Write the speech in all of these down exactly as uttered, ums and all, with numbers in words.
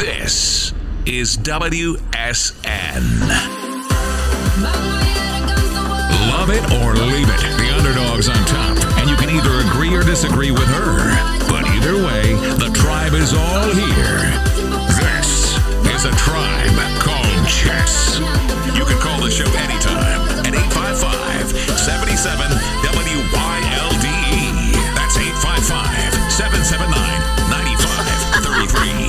This is W S N. Love it or leave it. The underdog's on top, and you can either agree or disagree with her. But either way, the tribe is all here. This is a Tribe Called Jess. You can call the show anytime at eight five five, seven seven, W Y L D E. That's eight five five, seven seven nine, nine five three three.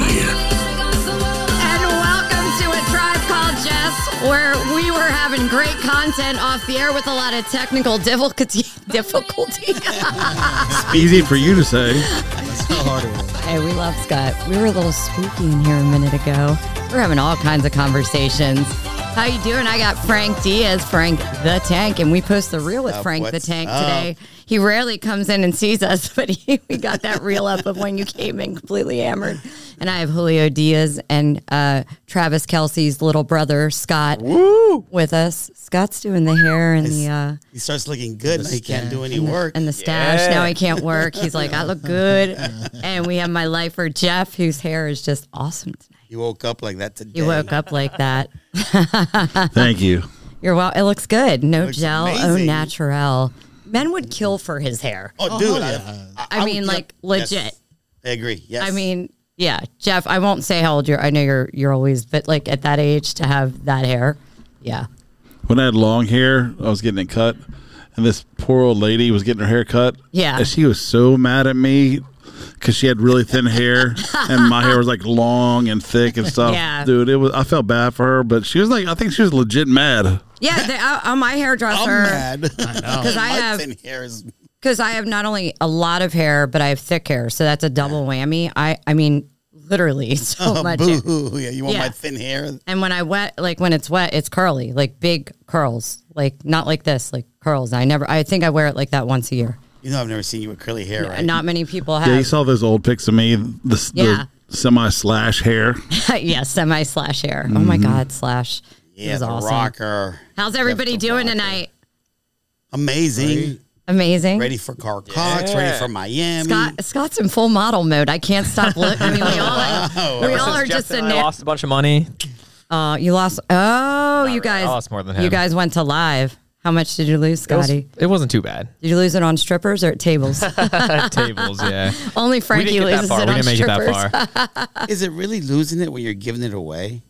Where we were having great content off the air with a lot of technical difficulty. difficulty. It's easy for you to say. That's not hard. Hey, we love Scott. We were a little spooky in here a minute ago. We're having all kinds of conversations. How you doing? I got Frank Diaz, Frank the Tank, and we post the reel with uh, Frank the Tank up today. He rarely comes in and sees us, but he, we got that reel up of when you came in completely hammered. And I have Julio Diaz and uh, Travis Kelsey's little brother, Scott, Woo! with us. Scott's doing the hair and His, the... Uh, he starts looking good, and he can't do any and work. The, and the stash, yeah. Now he can't work. He's like, I look good. And we have my lifer, Jeff, whose hair is just awesome tonight. You woke up like that today. You woke up like that. Thank you. You're well. It looks good. No looks gel, amazing. Au naturel. Men would kill for his hair. Oh, dude. Oh, yeah. I, I, I mean, like, kill. Legit. Yes. I agree, yes. I mean... Yeah, Jeff, I won't say how old you're. I know you're you're always, but like at that age to have that hair, yeah. When I had long hair, I was getting it cut, and this poor old lady was getting her hair cut. Yeah. And she was so mad at me because she had really thin hair, and my hair was like long and thick and stuff. Yeah. Dude, it was. I felt bad for her, but she was like, I think she was legit mad. Yeah, they, I, on my hairdresser. I'm mad. Because I, I have thin hair is. Because I have not only a lot of hair, but I have thick hair, so that's a double whammy. I, I mean, literally so oh, much. Boo. Yeah, you want yeah. my thin hair? And when I wet, like when it's wet, it's curly, like big curls, like not like this, like curls. I never, I think I wear it like that once a year. You know, I've never seen you with curly hair, no, right? Not many people have. Yeah, you saw those old pics of me, the, yeah. the semi slash hair. yeah, semi slash hair. Mm-hmm. Oh my God, slash. Yeah, it was the awesome. Rocker. How's everybody doing rocker. tonight? Amazing. Great. Amazing. Ready for Carl Cox, yeah. ready for Miami. Scott, Scott's in full model mode. I can't stop looking. I mean, we all, wow. we all are Jeff just in I na- lost a bunch of money. Uh, you lost. Oh, Not you really. guys. I lost more than him. You guys went to live. How much did you lose, Scotty? It, was, it wasn't too bad. Did you lose it on strippers or at tables? Tables, yeah. Only Frankie loses it on strippers. We didn't make it that far. Is it really losing it when you're giving it away?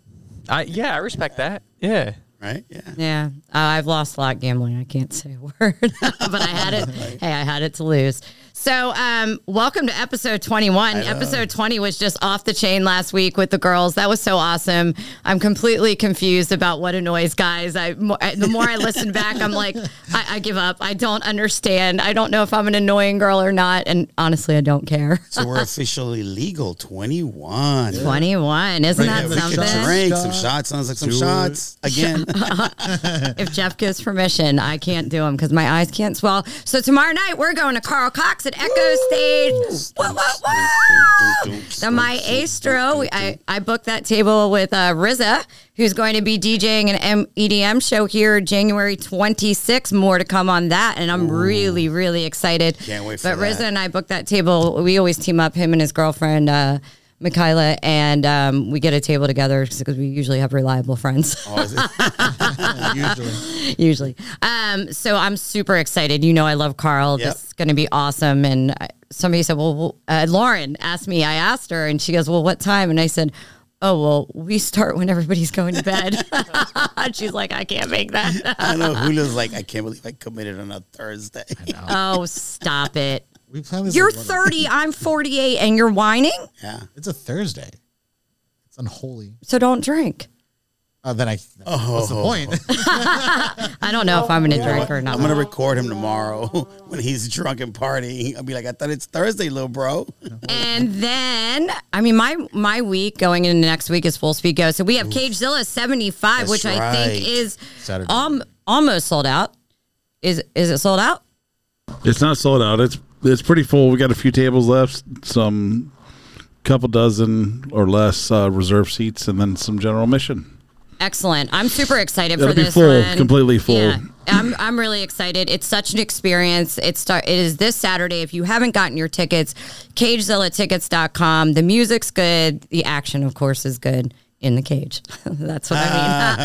I, yeah, I respect that. Yeah. Right? Yeah. Yeah. Uh, I've lost a lot gambling. I can't say a word, but I had it. Hey, I had it to lose. So um, welcome to episode twenty-one. Episode twenty was just off the chain last week with the girls. That was so awesome. I'm completely confused about what annoys guys. I, more, I the more I listen back, I'm like, I, I give up. I don't understand. I don't know if I'm an annoying girl or not. And honestly, I don't care. So we're officially legal twenty-one. Yeah. twenty-one. Isn't right, that yeah, something? Some drinks, some shots. Sounds like some do shots. It. Again. If Jeff gives permission, I can't do them because my eyes can't swell. So tomorrow night, we're going to Carl Cox at Echo Woo! Stage. Whoa, whoa, whoa. The Maestro, I, I booked that table with uh, Riza, who's going to be DJing an E D M show here January twenty-sixth. More to come on that, and I'm Ooh. really, really excited. Can't wait for but that. But Riza and I booked that table. We always team up, him and his girlfriend, uh, Mikhaila, and um, we get a table together because we usually have reliable friends. Oh, is it? usually. Usually. Um, so I'm super excited. You know I love Carl. Yep. This is going to be awesome. And I, somebody said, well, uh, Lauren asked me, I asked her, and she goes, well, what time? And I said, oh, well, we start when everybody's going to bed. And she's like, I can't make that. I know. Julio's like, I can't believe I committed on a Thursday. Oh, stop it. We you're thirty, I'm forty-eight, and you're whining? Yeah. It's a Thursday. It's unholy. So don't drink. Uh, then I. Oh, what's the point? I don't know if I'm going to yeah. drink or not. I'm going to record him tomorrow when he's drunk and partying. I'll be like, I thought it's Thursday, little bro. And then, I mean, my my week going into next week is full speed go. So we have Oof. Cagezilla seventy-five, That's which right. I think is um, almost sold out. Is is it sold out? It's not sold out. It's It's pretty full. We got a few tables left, some couple dozen or less uh, reserve seats, and then some general admission. Excellent. I'm super excited It'll for this. It'll be full, one. completely full. Yeah. I'm I'm really excited. It's such an experience. It start it is this Saturday. If you haven't gotten your tickets, cagezilla tickets dot com. The music's good. The action, of course, is good in the cage. That's what I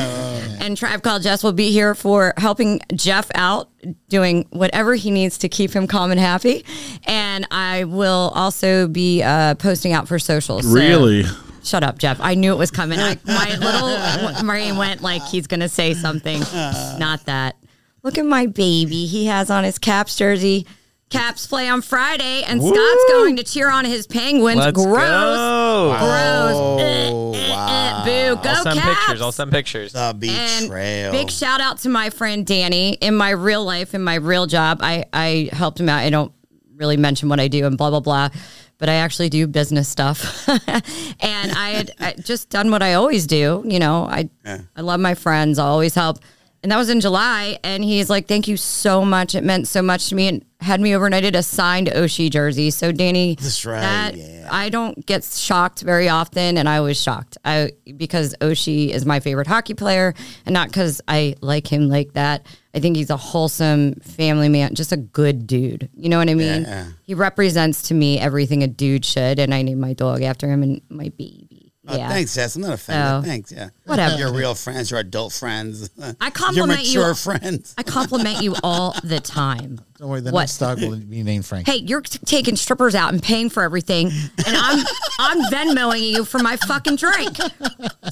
mean. And Tribe Called Jess will be here for helping Jeff out, doing whatever he needs to keep him calm and happy. And I will also be uh, posting out for socials. So. Really? Shut up, Jeff. I knew it was coming. I, my little Marie went like he's going to say something. Not that. Look at my baby. He has on his Caps jersey. Caps play on Friday, and Woo! Scott's going to cheer on his Penguins. Let's Gross. Go. Gross. Oh, eh, eh, wow. eh, boo. Go I'll send Caps. pictures. I'll send pictures. The betrayal. And big shout out to my friend Danny. In my real life, in my real job, I, I helped him out. I don't really mention what I do and blah, blah, blah. But I actually do business stuff. And I had I just done what I always do. You know, I yeah. I love my friends. I always help. And that was in July. And he's like, thank you so much. It meant so much to me. And had me overnighted a signed Oshie jersey. So, Danny, that's right. That, yeah. I don't get shocked very often. And I was shocked I because Oshie is my favorite hockey player. And not because I like him like that. I think he's a wholesome family man, just a good dude. You know what I mean? Yeah. He represents to me everything a dude should, and I named my dog after him and my baby. Oh, yeah. Thanks, Jess. I'm not offended. So, thanks, yeah. Whatever. You're real friends. You're adult friends. I compliment you're mature you. Mature friends. I compliment you all the time. Don't worry, the what? next dog will be named Frank. Hey, you're t- taking strippers out and paying for everything, and I'm I'm Venmoing you for my fucking drink.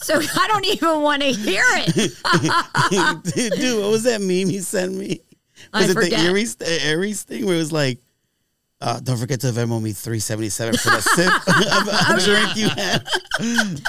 So I don't even want to hear it. Dude, what was that meme you sent me? Was I it forget. the Aries, the Aries thing where it was like, Uh, don't forget to Venmo me three dollars and seventy-seven cents for the sip of a okay. drink you had.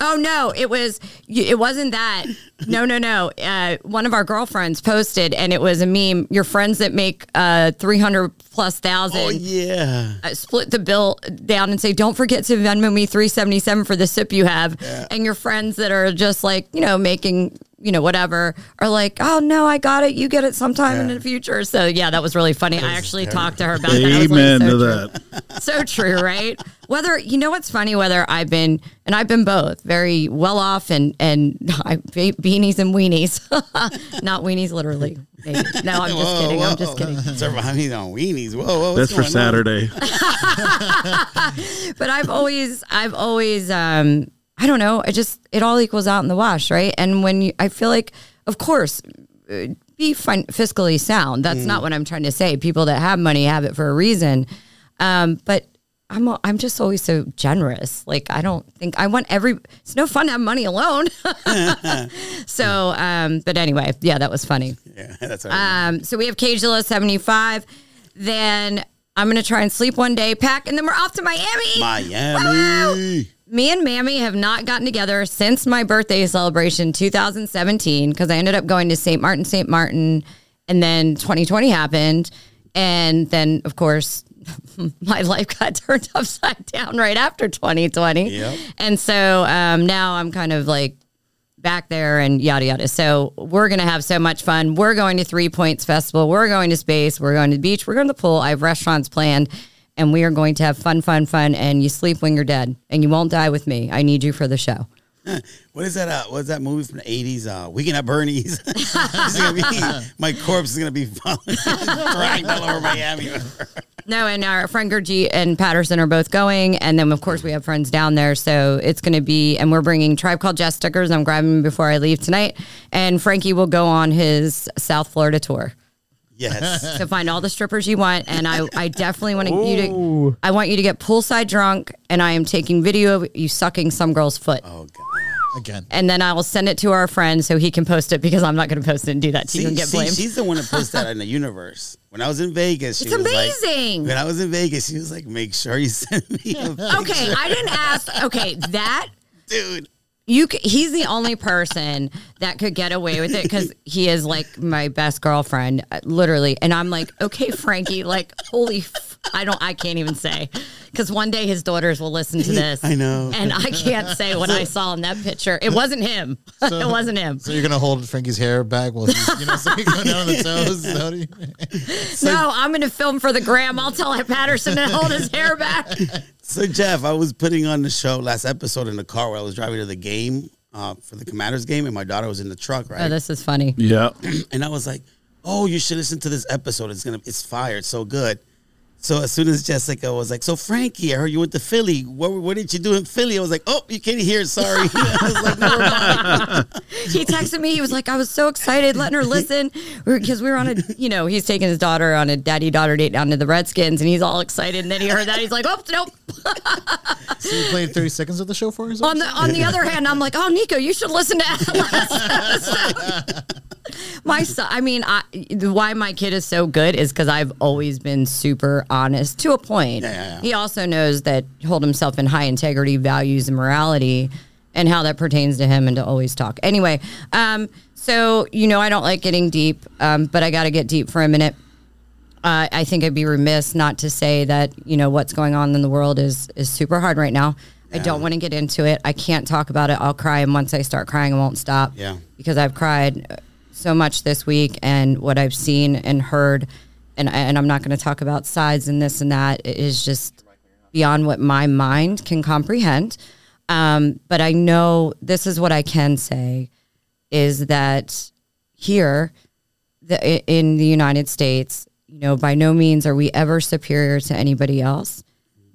Oh, no, it was, it wasn't that. No, no, no. Uh, one of our girlfriends posted, and it was a meme. Your friends that make uh, three hundred plus thousand. Oh, yeah. Uh, split the bill down and say, don't forget to Venmo me three dollars and seventy-seven cents for the sip you have. Yeah. And your friends that are just like, you know, making... you know, whatever, or like, oh, no, I got it. You get it sometime yeah. in the future. So, yeah, that was really funny. Was I actually terrible. talked to her about that. Amen I was like, so to true. that. So true, right? Whether, you know what's funny, whether I've been, and I've been both, very well off and, and I, be- beanies and weenies. Not weenies, literally. Maybe. No, I'm just whoa, kidding. Whoa. I'm just kidding. It's behind on weenies. Whoa, whoa. That's for Saturday. But I've always, I've always, um, I don't know. I just, it all equals out in the wash, right? And when you, I feel like, of course, be fin- fiscally sound. That's mm. not what I'm trying to say. People that have money have it for a reason. Um, but I'm I'm just always so generous. Like, I don't think, I want every, it's no fun to have money alone. So, um, but anyway, yeah, that was funny. Yeah, that's all right. Um, so we have Cagezilla seventy-five. Then I'm going to try and sleep one day, pack, and then we're off to Miami. Miami. Wow. Me and Mammy have not gotten together since my birthday celebration two thousand seventeen because I ended up going to Saint Martin, Saint Martin, and then twenty twenty happened. And then, of course, my life got turned upside down right after twenty twenty. Yep. And so um, now I'm kind of like back there and yada, yada. So we're going to have so much fun. We're going to Three Points Festival. We're going to space. We're going to the beach. We're going to the pool. I have restaurants planned. And we are going to have fun, fun, fun. And you sleep when you're dead. And you won't die with me. I need you for the show. Huh. What is that? Uh, what is that movie from the eighties? Uh, Weekend at Bernie's. It's gonna be, my corpse is going to be dragged all over Miami. No, and our friend Gurjeet and Patterson are both going. And then, of course, we have friends down there. So it's going to be, and we're bringing Tribe Called Jess stickers. I'm grabbing them before I leave tonight. And Frankie will go on his South Florida tour. Yes. So find all the strippers you want, and I, I definitely want you to. I want you to get poolside drunk, and I am taking video of you sucking some girl's foot. Oh God! Again. And then I will send it to our friend so he can post it because I'm not going to post it and do that. So see, you can get see, blamed. She's the one that posts that in the universe. When I was in Vegas, she it's was amazing. Like, when I was in Vegas, she was like, "Make sure you send me." A okay, I didn't ask. Okay, that dude. You, he's the only person that could get away with it because he is like my best girlfriend, literally. And I'm like, okay, Frankie, like, holy, f- I don't, I can't even say because one day his daughters will listen to this. I know, and I can't say what so, I saw in that picture. It wasn't him. So, it wasn't him. So you're gonna hold Frankie's hair back while he's, you know, so he's going down on the toes. How do you, so, no, I'm gonna film for the gram. I'll tell Patterson to hold his hair back. So, Jeff, I was putting on the show last episode in the car where I was driving to the game uh, for the Commanders game, and my daughter was in the truck, right? Oh, this is funny. Yeah. And I was like, oh, you should listen to this episode. It's gonna, it's fire. It's so good. So as soon as Jessica was like, so Frankie, I heard you went to Philly. What, what did you do in Philly? I was like, oh, you can't hear. Sorry. I was like, never mind. He texted me. He was like, I was so excited letting her listen because we were on a, you know, he's taking his daughter on a daddy-daughter date down to the Redskins, and he's all excited. And then he heard that. He's like, oh, nope. So you played thirty seconds of the show for us? On the, on the other hand, I'm like, oh, Nico, you should listen to that. My son, I mean, I, why my kid is so good is because I've always been super honest to a point. Yeah, yeah, yeah. He also knows that hold himself in high integrity, values, and morality, and how that pertains to him, and to always talk. Anyway, um, so, you know, I don't like getting deep, um, but I got to get deep for a minute. Uh, I think I'd be remiss not to say that, you know, what's going on in the world is, is super hard right now. Yeah. I don't want to get into it. I can't talk about it. I'll cry, and once I start crying, I won't stop. Yeah, because I've cried so much this week, and what I've seen and heard, and and I'm not going to talk about sides and this and that, it is just beyond what my mind can comprehend. Um, but I know this is what I can say, is that here the, in the United States, you know, by no means are we ever superior to anybody else,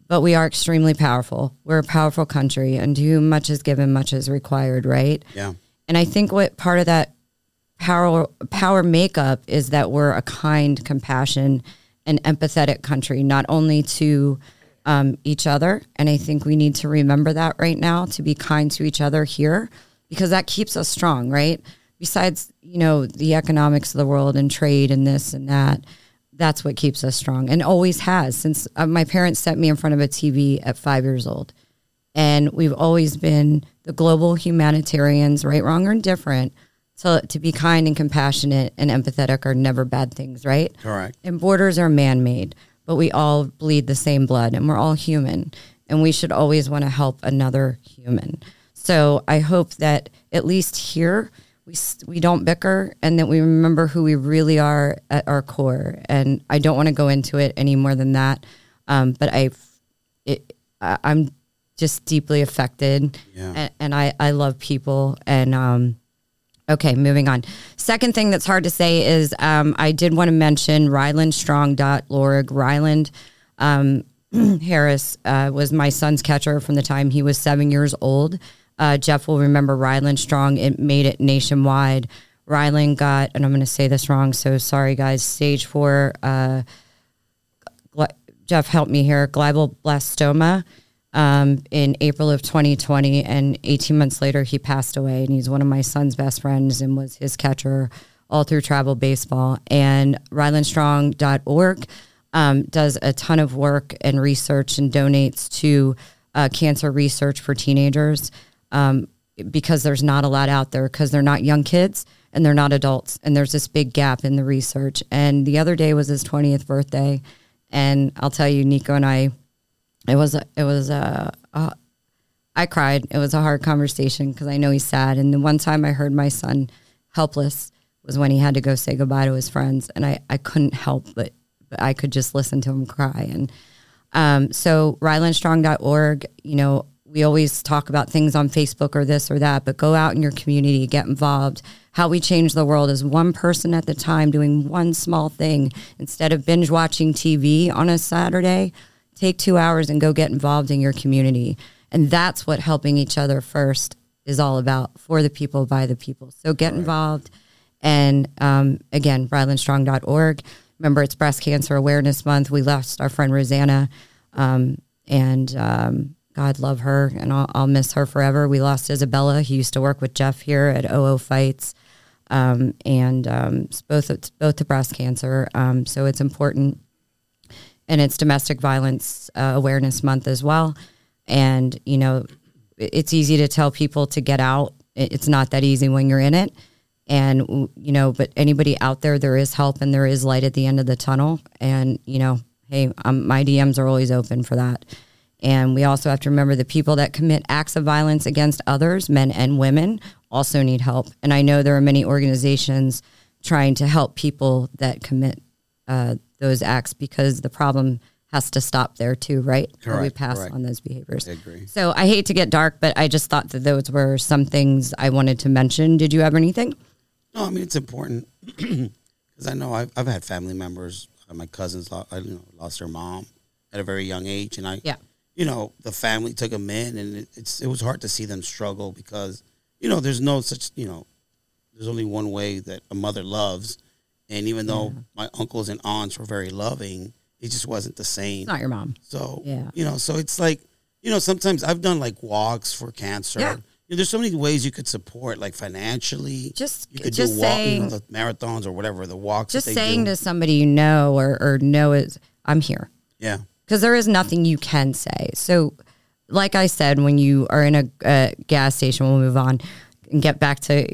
but we are extremely powerful. We're a powerful country, and to whom much is given, much is required, right? Yeah. And I think what part of that Power, power makeup is that we're a kind, compassionate, and empathetic country, not only to um, each other. And I think we need to remember that right now, to be kind to each other here, because that keeps us strong, right? Besides, you know, the economics of the world and trade and this and that, that's what keeps us strong, and always has. Since uh, my parents set me in front of a T V at five years old, and we've always been the global humanitarians, right, wrong, or indifferent. So to be kind and compassionate and empathetic are never bad things, right? Correct. And borders are man-made, but we all bleed the same blood, and we're all human, and we should always want to help another human. So I hope that at least here we we don't bicker, and that we remember who we really are at our core. And I don't want to go into it any more than that, um, but I, it, I'm just deeply affected, yeah. and, and I, I love people, and um. Okay, moving on. Second thing that's hard to say is um, I did want to mention Ryland Strong dot org. Ryland um, Harris uh, was my son's catcher from the time he was seven years old. Uh, Jeff will remember Ryland Strong. It made it nationwide. Ryland got, and I'm going to say this wrong, so sorry, guys, stage four. Uh, gl- Jeff, help me here. Glioblastoma. Um, in April of twenty twenty, and eighteen months later, he passed away. And he's one of my son's best friends, and was his catcher all through travel baseball. And Ryland Strong dot org um, does a ton of work and research, and donates to uh, cancer research for teenagers um, because there's not a lot out there, because they're not young kids and they're not adults, and there's this big gap in the research. And the other day was his twentieth birthday, and I'll tell you, Nico and I. It was, it was, uh, uh, I cried. It was a hard conversation because I know he's sad. And the one time I heard my son helpless was when he had to go say goodbye to his friends. And I, I couldn't help, but, but I could just listen to him cry. And, um, so Ryland Strong dot org, you know, we always talk about things on Facebook or this or that, but go out in your community, get involved. How we change the world is one person at the time, doing one small thing instead of binge watching T V on a Saturday. Take two hours and go get involved in your community. And that's what helping each other first is all about, for the people, by the people. So get involved. And um, again, Ryland Strong dot org. Remember, it's Breast Cancer Awareness Month. We lost our friend Rosanna, um, and um, God love her, and I'll, I'll miss her forever. We lost Isabella, who used to work with Jeff here at O O Fights, um, and um, it's both it's both to breast cancer. Um, so it's important. And it's Domestic Violence uh, Awareness Month as well. And, you know, it's easy to tell people to get out. It's not that easy when you're in it. And, you know, but anybody out there, there is help, and there is light at the end of the tunnel. And, you know, hey, um, my D Ms are always open for that. And we also have to remember the people that commit acts of violence against others, men and women, also need help. And I know there are many organizations trying to help people that commit uh those acts, because the problem has to stop there too, right? Correct, we pass correct. on those behaviors. I agree. So I hate to get dark, but I just thought that those were some things I wanted to mention. Did you have anything? No, I mean, it's important because Because I know I've, I've had family members, my cousins, I, you know, lost their mom at a very young age. And I, yeah. you know, the family took them in, and it, it's, it was hard to see them struggle because, you know, there's no such, you know, there's only one way that a mother loves. And even though yeah. my uncles and aunts were very loving, it just wasn't the same. It's not your mom. So, yeah. you know, so it's like, you know, sometimes I've done like walks for cancer. Yeah. You know, there's so many ways you could support, like financially. Just, you could just do walking, saying, you know, the marathons or whatever, the walks. Just that they saying do. To somebody you know or, or know is, I'm here. Yeah. Because there is nothing you can say. So, like I said, when you are in a, a gas station, we'll move on and get back to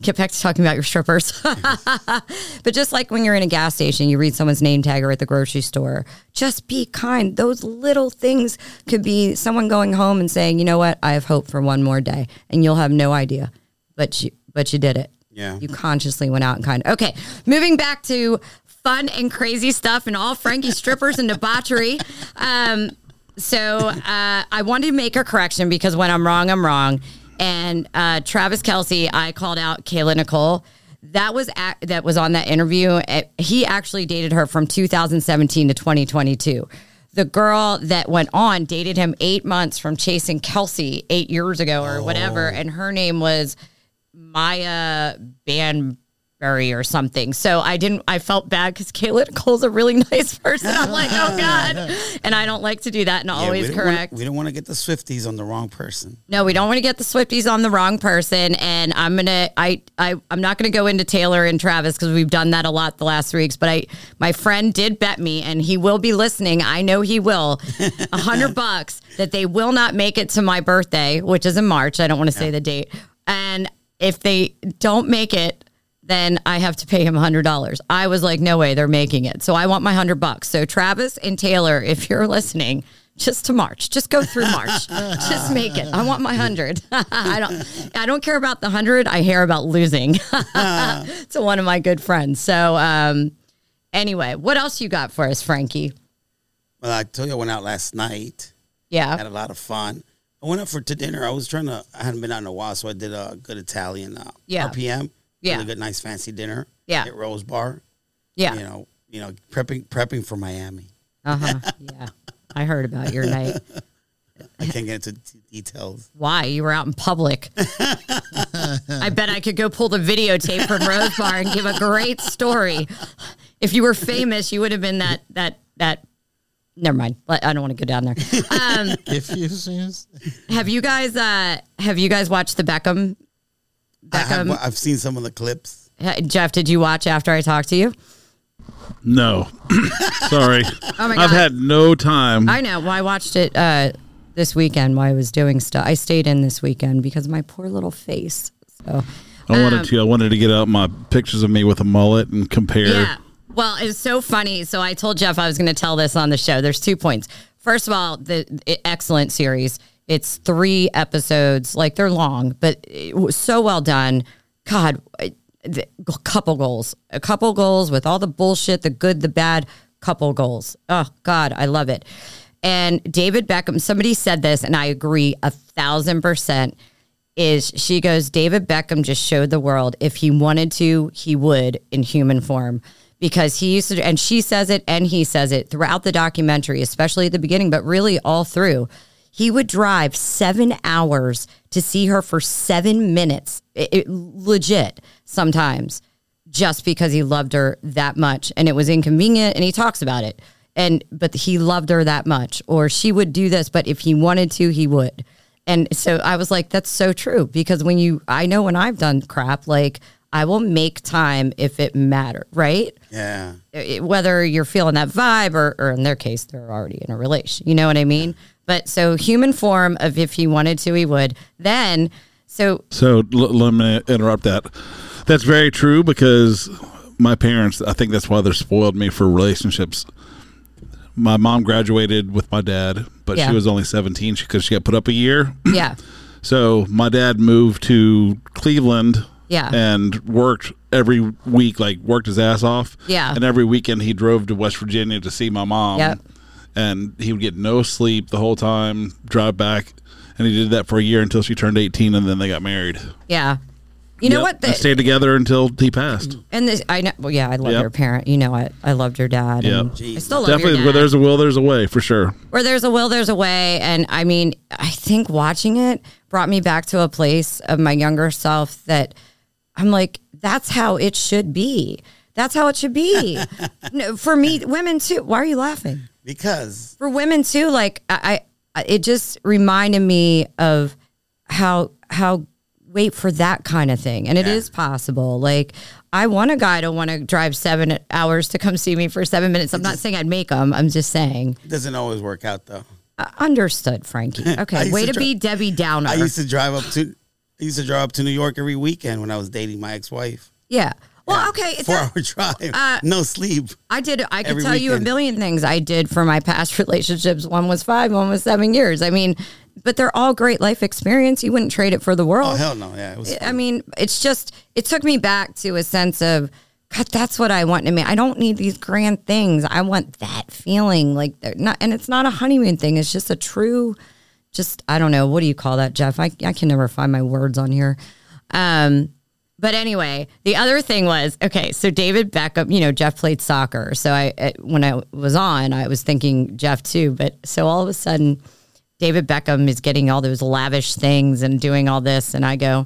get back to talking about your strippers. But just like when you're in a gas station, you read someone's name tag or at the grocery store, just be kind. Those little things could be someone going home and saying, you know what, I have hope for one more day, and you'll have no idea. But you, but you did it. Yeah. You consciously went out and kind. Okay, moving back to fun and crazy stuff and all Frankie's strippers and debauchery. Um, so uh, I wanted to make a correction because when I'm wrong, I'm wrong. And uh, Travis Kelsey, I called out Kayla Nicole. That was at, that was on that interview. He actually dated her from two thousand seventeen to twenty twenty-two. The girl that went on dated him eight months from chasing Kelsey eight years ago or oh. whatever, and her name was Maya Ban. Or something. So I didn't, I felt bad because Kayla Nicole's a really nice person. I'm like, oh God. And I don't like to do that and yeah, always we correct. Wanna, we don't want to get the Swifties on the wrong person. No, we don't want to get the Swifties on the wrong person. And I'm going to, I, I, I'm not going to go into Taylor and Travis because we've done that a lot the last three weeks, but I, my friend did bet me and he will be listening. I know he will. A hundred bucks that they will not make it to my birthday, which is in March. I don't want to say yeah. the date. And if they don't make it, then I have to pay him one hundred dollars. I was like, no way, they're making it. So I want my one hundred bucks. So Travis and Taylor, if you're listening, just to March. Just go through March. Just make it. I want my one hundred. I don't I don't care about the one hundred. I care about losing to one of my good friends. So um, anyway, what else you got for us, Frankie? Well, I told you I went out last night. Yeah. Had a lot of fun. I went out for to dinner. I was trying to, I hadn't been out in a while, so I did a good Italian uh, yeah. R P M. Yeah. Really good, nice, fancy dinner. Yeah. At Rose Bar. Yeah. You know, you know, prepping prepping for Miami. Uh-huh. Yeah. I heard about your night. I can't get into details. Why? You were out in public. I bet I could go pull the videotape from Rose Bar and give a great story. If you were famous, you would have been that, that, that. Never mind. I don't want to go down there. Um, if you have you guys, uh, have you guys watched the Beckham Beckham. I have, I've seen some of the clips. Jeff, did you watch after I talked to you? No. Sorry. Oh my God. I've had no time. I know. Well, I watched it uh, this weekend while I was doing stuff. I stayed in this weekend because of my poor little face. So I wanted um, to. I wanted to get out my pictures of me with a mullet and compare. Yeah. Well, it's so funny. So I told Jeff I was going to tell this on the show. There's two points. First of all, the it, excellent series. It's three episodes, like they're long, but it was so well done. God, a couple goals, a couple goals with all the bullshit, the good, the bad, couple goals. Oh God, I love it. And David Beckham, somebody said this, and I agree a thousand percent, is she goes, David Beckham just showed the world if he wanted to, he would in human form. Because he used to, and she says it and he says it throughout the documentary, especially at the beginning, but really all through. He would drive seven hours to see her for seven minutes, it, it, legit sometimes, just because he loved her that much. And it was inconvenient, and he talks about it. And but he loved her that much, or she would do this, but if he wanted to, he would. And so I was like, that's so true, because when you, I know when I've done crap, like I will make time if it matters, right? Yeah. It, whether you're feeling that vibe or, or in their case, they're already in a relation. You know what I mean? Yeah. But so human form of if he wanted to, he would. Then, so... So l- let me interrupt that. That's very true because my parents, I think that's why they spoiled me for relationships. My mom graduated with my dad, but yeah. she was only seventeen because she got put up a year. Yeah. So my dad moved to Cleveland yeah. and worked every week, like worked his ass off. Yeah. And every weekend he drove to West Virginia to see my mom. Yep. And he would get no sleep the whole time, drive back. And he did that for a year until she turned eighteen, and then they got married. Yeah. You know yep. what? They stayed together until he passed. And this, I know. Well, yeah, I love yep. your parent. You know it. I loved your dad. Yeah, I still love definitely. Your dad. Where there's a will, there's a way, for sure. Where there's a will, there's a way. And I mean, I think watching it brought me back to a place of my younger self that I'm like, that's how it should be. That's how it should be. No, for me, women too. Why are you laughing? Because for women too, like I, I it just reminded me of how how. Wait for that kind of thing. And yeah. it is possible. Like, I want a guy to want to drive seven hours to come see me for seven minutes. I'm just, not saying I'd make him. I'm just saying. It doesn't always work out, though. Uh, understood, Frankie. Okay, way to, to dri- be Debbie Downer. I used to drive up to I used to drive up to New York every weekend when I was dating my ex-wife. Yeah. Well, yeah. okay. It's Four-hour drive. Uh, no sleep. I did. I could tell weekend. you a million things I did for my past relationships. One was five, one was seven years. I mean, but they're all great life experience. You wouldn't trade it for the world. Oh, hell no. Yeah. It was I mean, it's just, it took me back to a sense of, God, that's what I want in me. I don't need these grand things. I want that feeling like they're not, and it's not a honeymoon thing. It's just a true, just, I don't know. What do you call that, Jeff? I, I can never find my words on here. Um, But anyway, the other thing was, okay, so David Beckham, you know, Jeff played soccer. So I, when I was on, I was thinking Jeff too. But so all of a sudden, David Beckham is getting all those lavish things and doing all this. And I go,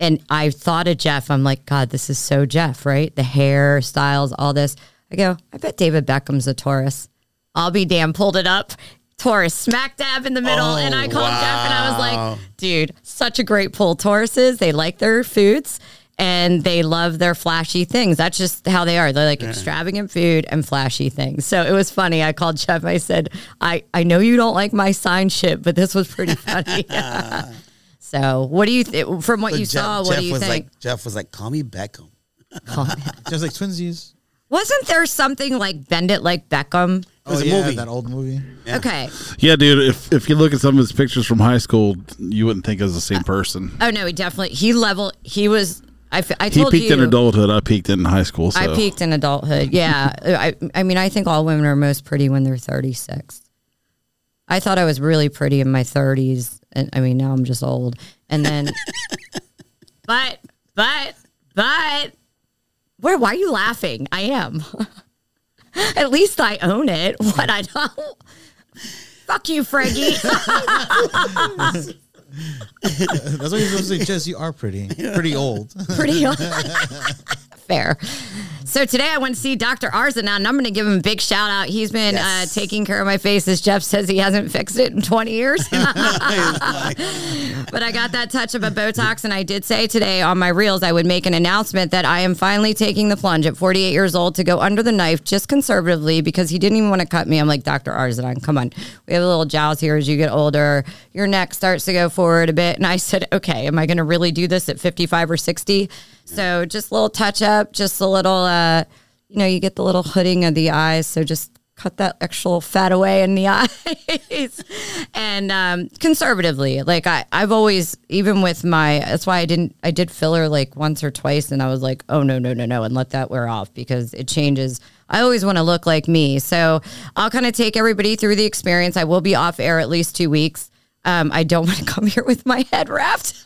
and I thought of Jeff. I'm like, God, this is so Jeff, right? The hair styles, all this. I go, I bet David Beckham's a Taurus. I'll be damn, pulled it up. Taurus, smack dab in the middle. Oh, and I called wow. Jeff and I was like, dude, such a great pull. Tauruses, they like their foods and they love their flashy things. That's just how they are. They're like yeah. extravagant food and flashy things. So it was funny. I called Jeff. I said, I, I know you don't like my sign shit, but this was pretty funny. So what do you, th- from what so you Jeff, saw, what Jeff do you was think? Like, Jeff was like, call me Beckham. Call me. Just like Twinsies. Wasn't there something like Bend It Like Beckham? Oh, a yeah, movie. That old movie. Yeah. Okay. Yeah, dude, if if you look at some of his pictures from high school, you wouldn't think it was the same person. Oh, no, he definitely, he leveled, he was, I, I told you. He peaked you, in adulthood, I peaked in high school. So. I peaked in adulthood, yeah. I, I mean, I think all women are most pretty when they're thirty-six. I thought I was really pretty in my thirties, and I mean, now I'm just old. And then, but, but, but, where? Why are you laughing? I am. At least I own it. What I don't. Fuck you, Frankie. That's what you're supposed to say, Jess. You are pretty. Pretty old. Pretty old. Fair. So today I went to see Doctor Arzanon, and I'm going to give him a big shout out. He's been yes. uh, taking care of my face, as Jeff says he hasn't fixed it in twenty years. But I got that touch of a Botox, and I did say today on my reels I would make an announcement that I am finally taking the plunge at forty-eight years old to go under the knife, just conservatively, because he didn't even want to cut me. I'm like, Doctor Arzanon, come on. We have a little jowls here as you get older. Your neck starts to go forward a bit. And I said, okay, am I going to really do this at fifty-five or sixty? So just a little touch up, just a little, uh, you know, you get the little hooding of the eyes. So just cut that extra fat away in the eyes. And um, conservatively, like I, I've always, even with my, that's why I didn't, I did filler like once or twice. And I was like, oh, no, no, no, no. And let that wear off because it changes. I always want to look like me. So I'll kind of take everybody through the experience. I will be off air at least two weeks. Um, I don't want to come here with my head wrapped,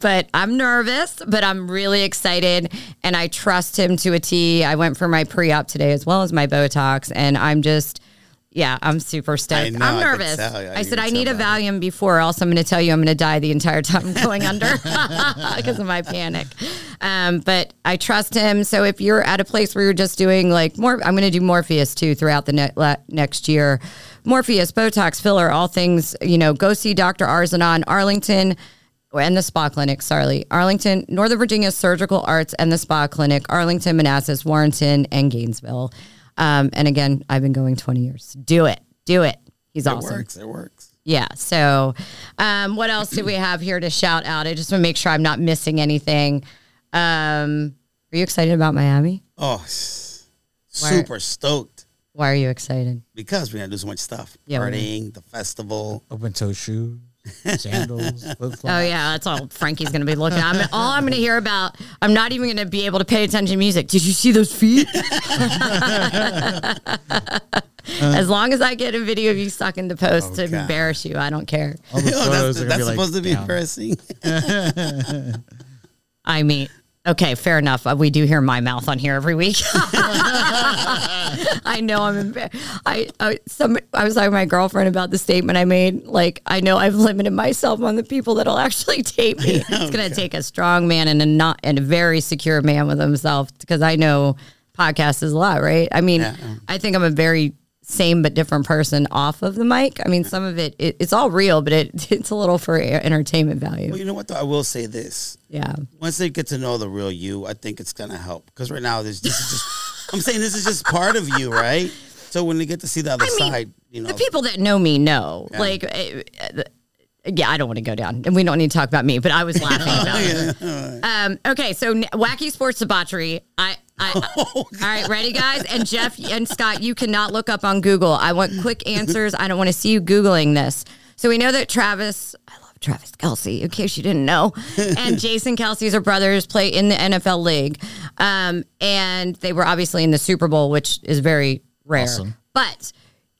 but I'm nervous, but I'm really excited and I trust him to a T. I went for my pre-op today as well as my Botox and I'm just, yeah, I'm super stoked. Know, I'm nervous. I, I said, I need a Valium it. before else I'm going to tell you I'm going to die the entire time I'm going under because of my panic. Um, but I trust him. So if you're at a place where you're just doing like more, I'm going to do Morpheus too throughout the ne- la- next year. Morpheus, Botox, filler, all things, you know, go see Doctor Arzanon, Arlington, and the Spa Clinic, sorry, Arlington, Northern Virginia Surgical Arts and the Spa Clinic, Arlington, Manassas, Warrenton, and Gainesville. Um, and again, I've been going twenty years. Do it. Do it. He's it awesome. It works. It works. Yeah. So um, what else do we have here to shout out? I just want to make sure I'm not missing anything. Um, are you excited about Miami? Oh, super Where? stoked. Why are you excited? Because we're going to do so much stuff. Yeah, Partying, the festival. Open toe shoe, sandals. Oh, yeah. That's all Frankie's going to be looking at. I mean, all I'm going to hear about, I'm not even going to be able to pay attention to music. Did you see those feet? Uh, as long as I get a video of you sucking the post oh, to God. embarrass you, I don't care. All the photos Yo, that's are that's be supposed like, to be embarrassing. I mean, okay, fair enough. We do hear my mouth on here every week. I know I'm embarrassed. I, I, some, I was talking to my girlfriend about the statement I made. Like, I know I've limited myself on the people that'll actually tape me. It's going to okay. take a strong man and a, not, and a very secure man with himself, because I know podcast is a lot, right? I mean, yeah. I think I'm a very same but different person off of the mic. I mean, some of it, it it's all real, but it it's a little for entertainment value. Well, you know what, though? I will say this. Yeah. Once they get to know the real you, I think it's going to help. Because right now, this, this is just, I'm saying this is just part of you, right? So when they get to see the other I mean, side, you know. The people that know me know. Yeah. Like, uh, yeah, I don't want to go down. And we don't need to talk about me, but I was laughing about it. Yeah. Um, okay, so wacky sports debauchery. I... I, oh, all right, ready, guys? And Jeff and Scott, you cannot look up on Google. I want quick answers. I don't want to see you Googling this. So we know that Travis, I love Travis Kelsey, in case you didn't know, and Jason Kelsey's are brothers, play in the N F L league. Um, and they were obviously in the Super Bowl, which is very rare. Awesome. But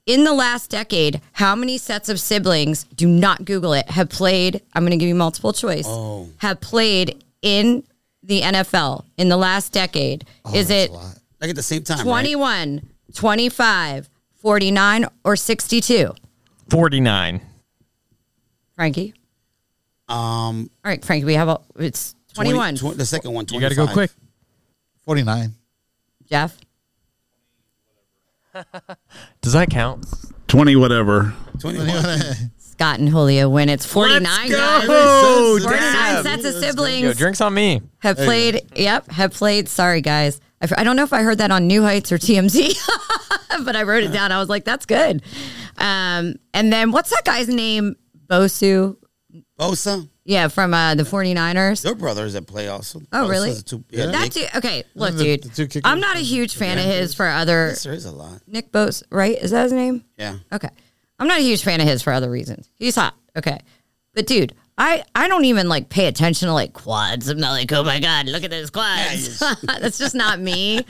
in the last decade, how many sets of siblings, do not Google it, have played, I'm going to give you multiple choice, oh. have played in the N F L in the last decade? Oh, is it like at the same time, twenty-one, right? twenty-five, forty-nine, or sixty-two? forty-nine. Frankie? Um. All right, Frankie, we have a, it's twenty-one. twenty, twenty, the second one, twenty-five. You got to go quick. forty-nine. Jeff? Does that count? twenty whatever. twenty-one. Scott and Julio win. It's forty-nine, guys. forty-nine Damn. Sets of siblings. Yo, drinks on me. Have played. Yep. Have played. Sorry, guys. I, I don't know if I heard that on New Heights or T M Z, but I wrote it down. I was like, that's good. Um, and then what's that guy's name? Bosu. Bosa? Yeah, from uh, the forty-niners. Their brothers that play also. Oh, Bosa's really? Two, yeah. That dude, okay, look, dude. The, the I'm not a huge fan of his for other. Yes, there is a lot. Nick Bosa, right? Is that his name? Yeah. Okay. I'm not a huge fan of his for other reasons. He's hot. Okay. But, dude, I, I don't even, like, pay attention to, like, quads. I'm not like, oh, my God, look at those quads. Nice. That's just not me.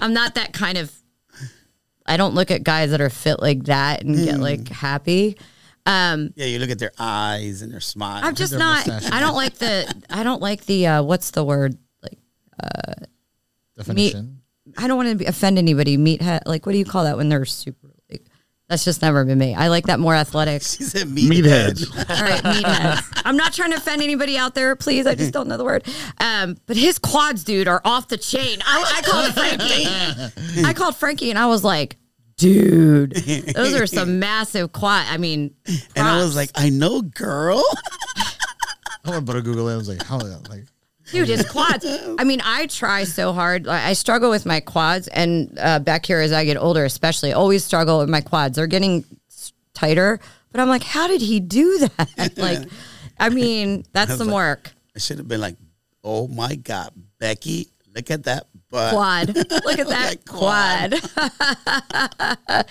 I'm not that kind of – I don't look at guys that are fit like that and mm. get, like, happy. Um, yeah, you look at their eyes and their smile. I'm just not – I don't like the – I don't like the uh, – what's the word? Like uh, – definition? Meat, I don't want to offend anybody. Meathead. Like, what do you call that when they're super – that's just never been me. I like that more athletic. She said meathead. Meathead. All right, meathead. I'm not trying to offend anybody out there, please. I just don't know the word. Um, but his quads, dude, are off the chain. I, I called Frankie. I called Frankie, and I was like, dude, those are some massive quads. I mean, props. And I was like, I know, girl. I went to Google it. I was like, how is that? Like, dude, his quads. I mean, I try so hard. I struggle with my quads, and uh, back here as I get older, especially, always struggle with my quads. They're getting tighter, but I'm like, how did he do that? Like, I mean, that's I some like, work. I should have been like, oh my God, Becky, look at that butt. Quad. Look at that quad. um,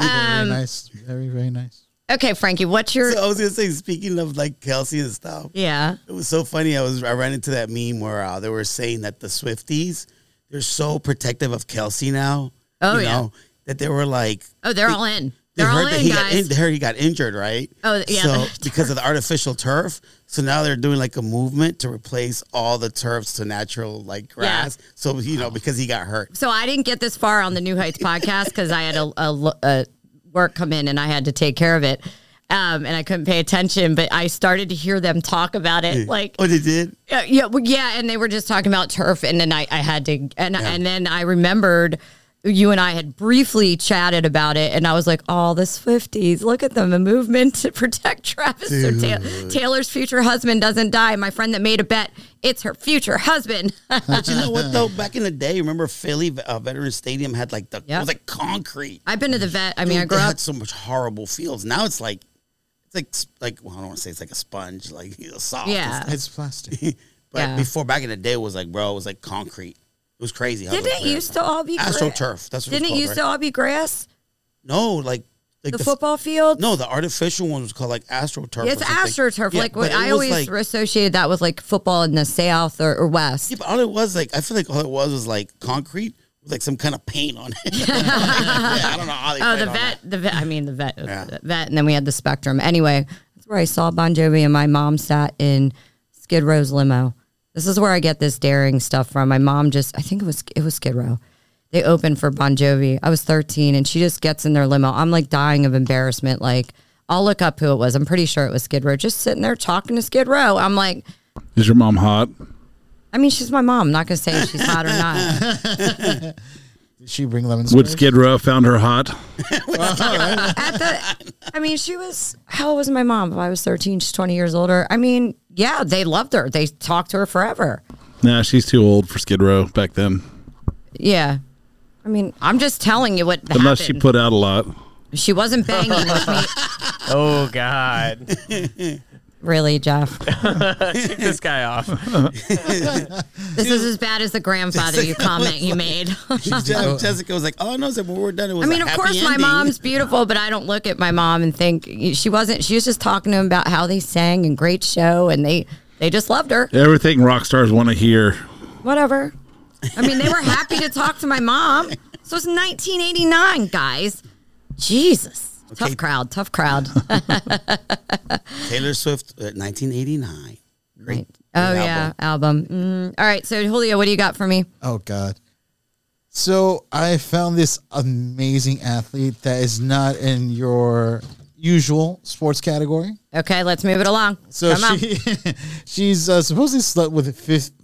very nice. Very, very nice. Okay, Frankie, what's your... So I was going to say, speaking of, like, Kelsey and stuff. Yeah. It was so funny. I was I ran into that meme where uh, they were saying that the Swifties, they're so protective of Kelsey now. Oh, you yeah. know, that they were like... Oh, they're they, all in. They're all in, guys. In, they heard he got injured, right? Oh, yeah. So because of the artificial turf. So now they're doing, like, a movement to replace all the turfs to natural, like, grass. Yeah. So, you know, because he got hurt. So I didn't get this far on the New Heights podcast because I had a... a, a work come in and I had to take care of it, um, and I couldn't pay attention. But I started to hear them talk about it, like, oh, they did, uh, yeah, well, yeah, and they were just talking about turf, and then I, I had to, and yeah. and then I remembered you and I had briefly chatted about it, and I was like, oh, the Swifties, look at them, a movement to protect Travis or Ta- Taylor's future husband doesn't die. My friend that made a bet, it's her future husband. But you know what, though? Back in the day, remember Philly, uh, Veterans Stadium had like the, yep. it was like concrete. I've been to the vet. I mean, Dude, I grew they up. Had so much horrible fields. Now it's like, it's like, like well, I don't want to say it's like a sponge, like you know, soft. Yeah. It's, it's plastic. But yeah. before, back in the day, it was like, bro, it was like concrete. It was crazy. How Didn't it used to all be grass? AstroTurf. That's what Didn't it, called, it used right? to all be grass? No, like, like the, the football field. No, the artificial one was called like AstroTurf. Yeah, it's AstroTurf. Yeah, like what I always like, associated that with like football in the South or, or West. Yeah, but all it was like I feel like all it was was like concrete like some kind of paint on it. yeah, I don't know how they Oh, the vet, that. the vet, I mean, the vet, yeah. the vet, and then we had the Spectrum. Anyway, that's where I saw Bon Jovi, and my mom sat in Skid Row's limo. This is where I get this daring stuff from. My mom just, I think it was it was Skid Row. They opened for Bon Jovi. I was thirteen, and she just gets in their limo. I'm, like, dying of embarrassment. Like, I'll look up who it was. I'm pretty sure it was Skid Row. Just sitting there talking to Skid Row. I'm like... Is your mom hot? I mean, she's my mom. I'm not going to say if she's hot or not. Did she bring lemon squares? Would Skid Row found her hot? At the, I mean, she was... How old was my mom? If I was thirteen, she's twenty years older. I mean, yeah, they loved her. They talked to her forever. Nah, she's too old for Skid Row back then. Yeah. I mean, I'm just telling you what happened. Unless she put out a lot. She wasn't banging with me. Oh, God. Really, Jeff? Kick this guy off. This is as bad as the grandfather you comment you made. Jessica was like, oh, no, when we're done, it was I mean, a of course, ending. My mom's beautiful, but I don't look at my mom and think she wasn't. She was just talking to him about how they sang and great show, and they, they just loved her. Everything rock stars want to hear. Whatever. I mean, they were happy to talk to my mom. So it's nineteen eighty-nine, guys. Jesus. Okay. Tough crowd, tough crowd. Taylor Swift, uh, nineteen eighty-nine. Great. Right. Oh, great yeah, album. album. Mm. All right, so Julio, what do you got for me? Oh, God. So I found this amazing athlete that is not in your usual sports category. Okay, let's move it along. So Come she, she's uh, supposedly slept with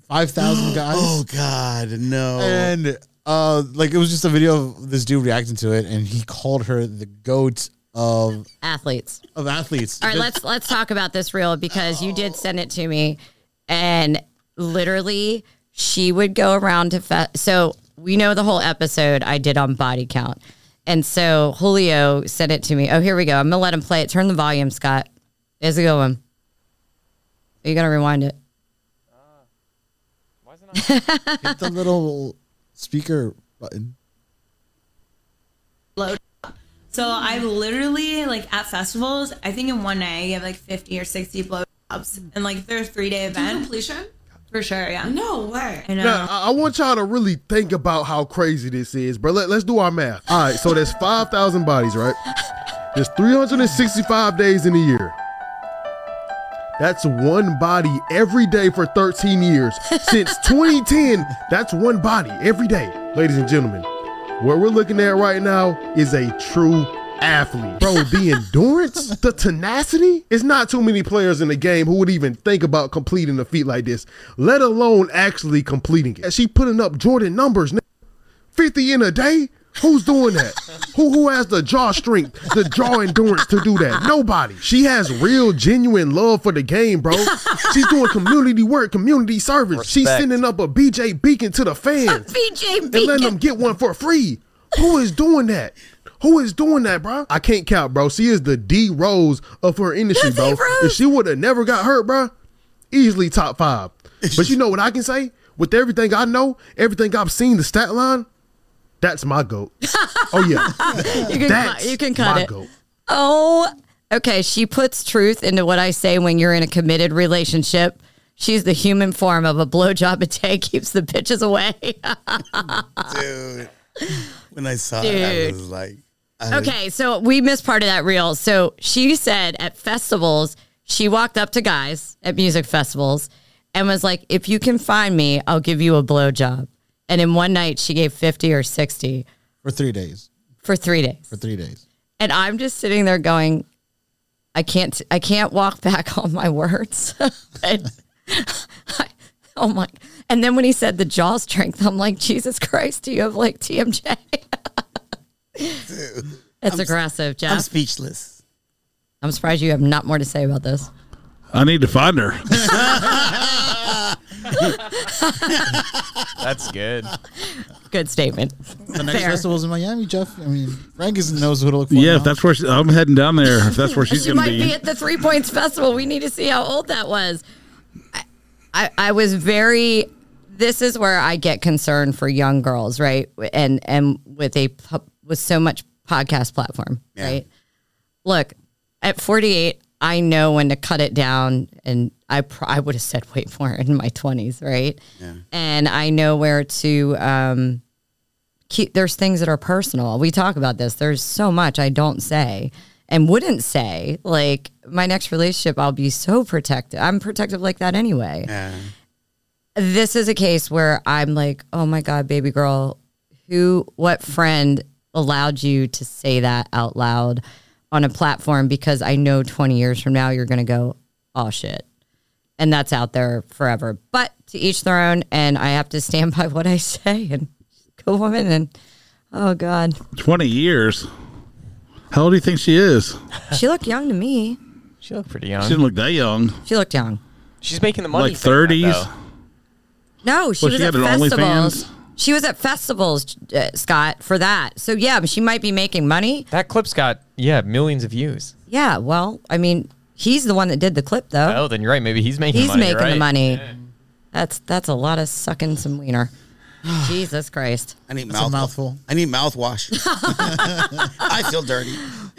five thousand guys. Oh, God, no. And... Uh, like it was just a video of this dude reacting to it, and he called her the GOAT of athletes. Of athletes. All right, let's let's talk about this reel because oh. you did send it to me, and literally she would go around to fe- so we know the whole episode I did on body count, and so Julio sent it to me. Oh, here we go. I'm gonna let him play it. Turn the volume, Scott. There's a good one. Are you gonna rewind it? Uh, why isn't I hit the little speaker button. So I literally, like, at festivals, I think in one night you have like fifty or sixty blowjobs, and like they're a three-day event. Completion? For sure, yeah. No way. I know. Now, I want y'all to really think about how crazy this is, bro. Let, let's do our math. All right, so there's five thousand bodies, right? There's three hundred sixty-five days in a year. That's one body every day for thirteen years. Since twenty ten, that's one body every day. Ladies and gentlemen, what we're looking at right now is a true athlete. Bro, the endurance, the tenacity, it's not too many players in the game who would even think about completing a feat like this, let alone actually completing it. She putting up Jordan numbers, fifty in a day? Who's doing that? Who who has the jaw strength, the jaw endurance to do that? Nobody. She has real, genuine love for the game, bro. She's doing community work, community service. Respect. She's sending up a B J Beacon to the fans. B J Beacon. And letting them get one for free. Who is doing that? Who is doing that, bro? I can't count, bro. She is the D Rose of her industry, bro. If she would have never got hurt, bro, easily top five. But you know what I can say? With everything I know, everything I've seen, the stat line, that's my GOAT. Oh, yeah. you, can That's cu- you can cut my it. Goat. Oh, okay. She puts truth into what I say when you're in a committed relationship. She's the human form of a blowjob a day keeps the bitches away. Dude. When I saw Dude. it, I was like. I okay, was- so we missed part of that reel. So she said at festivals, she walked up to guys at music festivals and was like, if you can find me, I'll give you a blowjob. And in one night, she gave fifty or sixty. For three days. For three days. For three days. And I'm just sitting there going, I can't I can't walk back on my words. and, I, oh, my. And then when he said the jaw strength, I'm like, Jesus Christ, do you have, like, T M J? Dude, it's I'm, aggressive, Jeff. I'm speechless. I'm surprised you have not more to say about this. I need to find her. That's good. Good statement. The next Fair. festival's in Miami, Jeff. I mean, Frank knows who to look for. Yeah, now. if that's where she, I'm heading down there. If that's where she's she going to be, she might be at the Three Points Festival. We need to see how old that was. I, I, I was very. This is where I get concerned for young girls, right? And and with a with so much podcast platform, yeah. right? Look, at forty-eight. I know when to cut it down, and I pr- I would have said way more in my twenties, right? Yeah. And I know where to um, keep, there's things that are personal. We talk about this. There's so much I don't say and wouldn't say. Like, my next relationship, I'll be so protective. I'm protective like that anyway. Yeah. This is a case where I'm like, oh my God, baby girl, who, what friend allowed you to say that out loud on a platform? Because I know twenty years from now, you're going to go, oh shit. And that's out there forever. But to each their own. And I have to stand by what I say and go woman. And oh God. twenty years. How old do you think she is? She looked young to me. She looked pretty young. She didn't look that young. She looked young. She's making the money. Like thirties. That, no, she well, was she at festivals. She was at festivals, uh, Scott, for that. So, yeah, she might be making money. That clip's got, yeah, millions of views. Yeah, well, I mean, he's the one that did the clip, though. Oh, then you're right. Maybe he's making he's money, He's making right? the money. Yeah. That's that's a lot of sucking some wiener. Jesus Christ. I need mouth- mouthful. I need mouthwash. I feel dirty.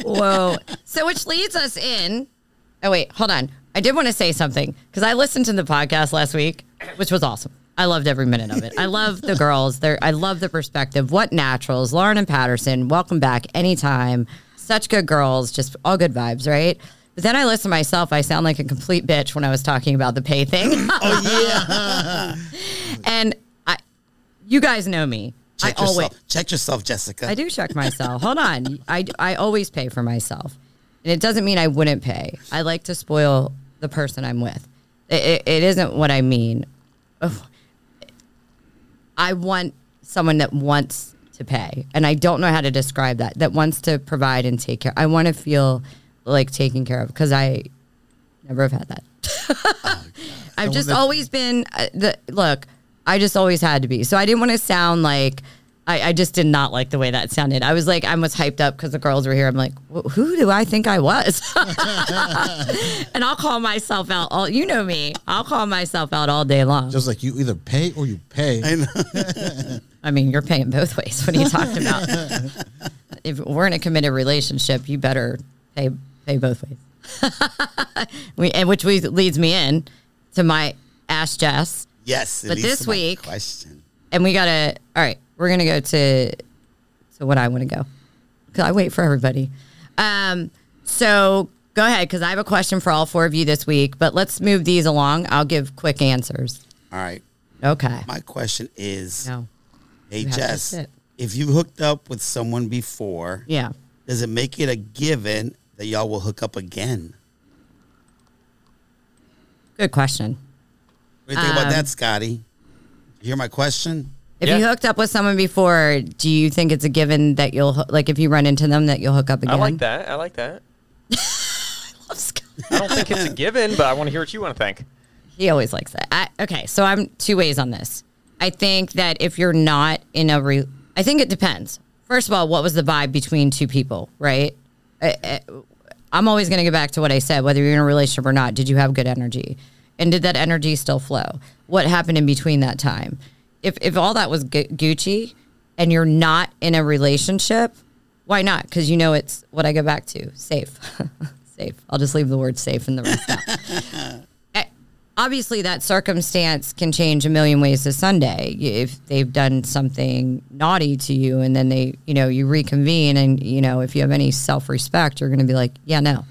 Whoa. So, which leads us in. Oh, wait, hold on. I did want to say something, because I listened to the podcast last week, which was awesome. I loved every minute of it. I love the girls. They're, I love the perspective. What Naturals, Lauren and Patterson, welcome back anytime. Such good girls, just all good vibes, right? But then I listen to myself. I sound like a complete bitch when I was talking about the pay thing. Oh, yeah. And I, you guys know me. Check I yourself. always Check yourself, Jessica. I do check myself. Hold on. I, I always pay for myself. And it doesn't mean I wouldn't pay. I like to spoil the person I'm with. It, it, it isn't what I mean. Ugh. I want someone that wants to pay, and I don't know how to describe that, that wants to provide and take care. I want to feel like taken care of, because I never have had that. Oh, I've just that- always been, uh, the look, I just always had to be. So I didn't want to sound like, I, I just did not like the way that sounded. I was like, I was hyped up because the girls were here. I'm like, who do I think I was? And I'll call myself out. All you know me. I'll call myself out all day long. Just like, you either pay or you pay. I know. I mean, you're paying both ways. What are you talking about? If we're in a committed relationship, you better pay pay both ways. we, and which we, leads me in to my Ask Jess. Yes. But this week, question. And we got to, all right. We're going to go to to what I want to go. Because I wait for everybody. Um, so go ahead, because I have a question for all four of you this week. But let's move these along. I'll give quick answers. All right. Okay. My question is, no. Hey, Jess, if you hooked up with someone before, yeah, does it make it a given that y'all will hook up again? Good question. What do you think um, about that, Scotty? You hear my question? If yeah. you hooked up with someone before, do you think it's a given that you'll, like, if you run into them, that you'll hook up again? I like that. I like that. I love Scott. I don't think it's a given, but I want to hear what you want to think. He always likes that. I, okay, so I'm two ways on this. I think that if you're not in a, re- I think it depends. First of all, what was the vibe between two people, right? I, I, I'm always going to go back to what I said, whether you're in a relationship or not. Did you have good energy? And did that energy still flow? What happened in between that time? If if all that was gu- Gucci and you're not in a relationship, why not? Because you know it's what I go back to, safe. Safe. I'll just leave the word safe in the rest out. I, obviously, that circumstance can change a million ways this Sunday. If they've done something naughty to you and then they, you know, you reconvene and, you know, if you have any self-respect, you're going to be like, yeah, no.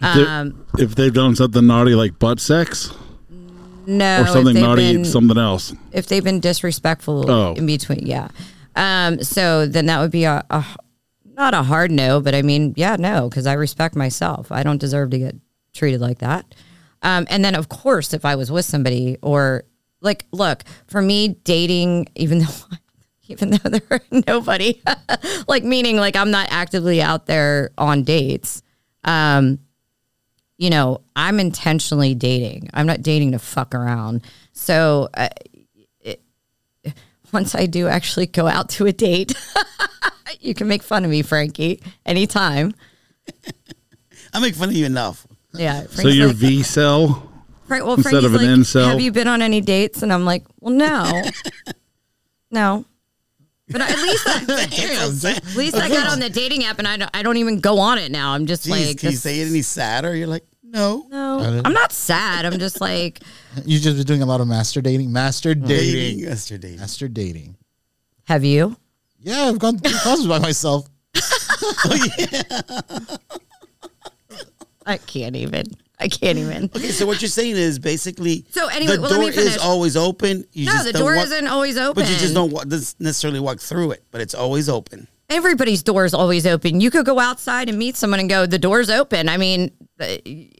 Um, if, if they've done something naughty like butt sex? No, or something naughty, been, something else. If they've been disrespectful oh. in between, yeah. Um, so then that would be a, a not a hard no, but I mean, yeah, no, because I respect myself. I don't deserve to get treated like that. Um, and then, of course, if I was with somebody or like, look, for me, dating, even though, even though there are nobody, like meaning like I'm not actively out there on dates. Um, You know, I'm intentionally dating. I'm not dating to fuck around. So uh, it, once I do actually go out to a date, you can make fun of me, Frankie, anytime. I make fun of you enough. Yeah. Frank's so you're like, V cell Frank, well, instead Frankie's of an like, N cell. Have you been on any dates? And I'm like, well, no, no. But at least I, at least I got on the dating app, and I don't, I don't even go on it now. I'm just Jeez, like, can you say it any sadder? You're like, no, no, I'm not sad. I'm just like, you just been doing a lot of master dating, master dating, master dating, master dating. Have you? Yeah, I've gone three concerts by myself. Oh, yeah. I can't even. I can't even. Okay, so what you're saying is basically so anyway, the well, door is always open. You no, just the door walk, isn't always open. But you just don't necessarily walk through it, but it's always open. Everybody's door is always open. You could go outside and meet someone and go, the door's open. I mean,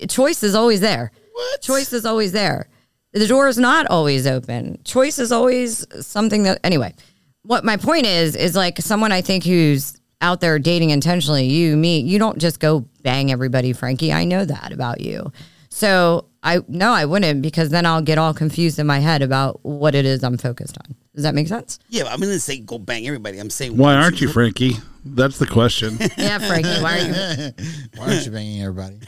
choice is always there. What? Choice is always there. The door is not always open. Choice is always something that, anyway, what my point is, is like someone I think who's out there dating intentionally, you, me, you don't just go bang everybody, Frankie. I know that about you. So I, no, I wouldn't, because then I'll get all confused in my head about what it is I'm focused on. Does that make sense? Yeah, I'm going to say go bang everybody. I'm saying, why aren't you, Frankie? That's the question. Yeah, Frankie, why are you? Why aren't you banging everybody?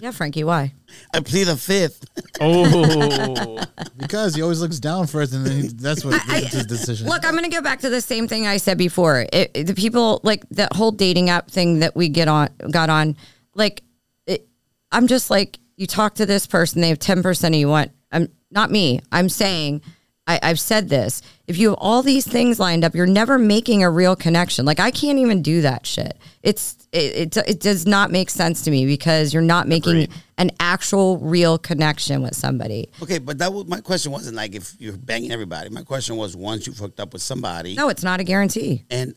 Yeah, Frankie, why? I plead the fifth. Oh. Because he always looks down first, and then he, that's what I, his decision. Look, I'm going to go back to the same thing I said before. It, it, the people, like, the whole dating app thing that we get on, got on, like, it, I'm just like, you talk to this person, they have ten percent of you want. I'm not me. I'm saying, I, I've said this. If you have all these things lined up, you're never making a real connection. Like, I can't even do that shit. It's It, it it does not make sense to me, because you're not making Agreed. an actual real connection with somebody. Okay, but that was, my question wasn't like if you're banging everybody. My question was, once you fucked up with somebody. No, it's not a guarantee. And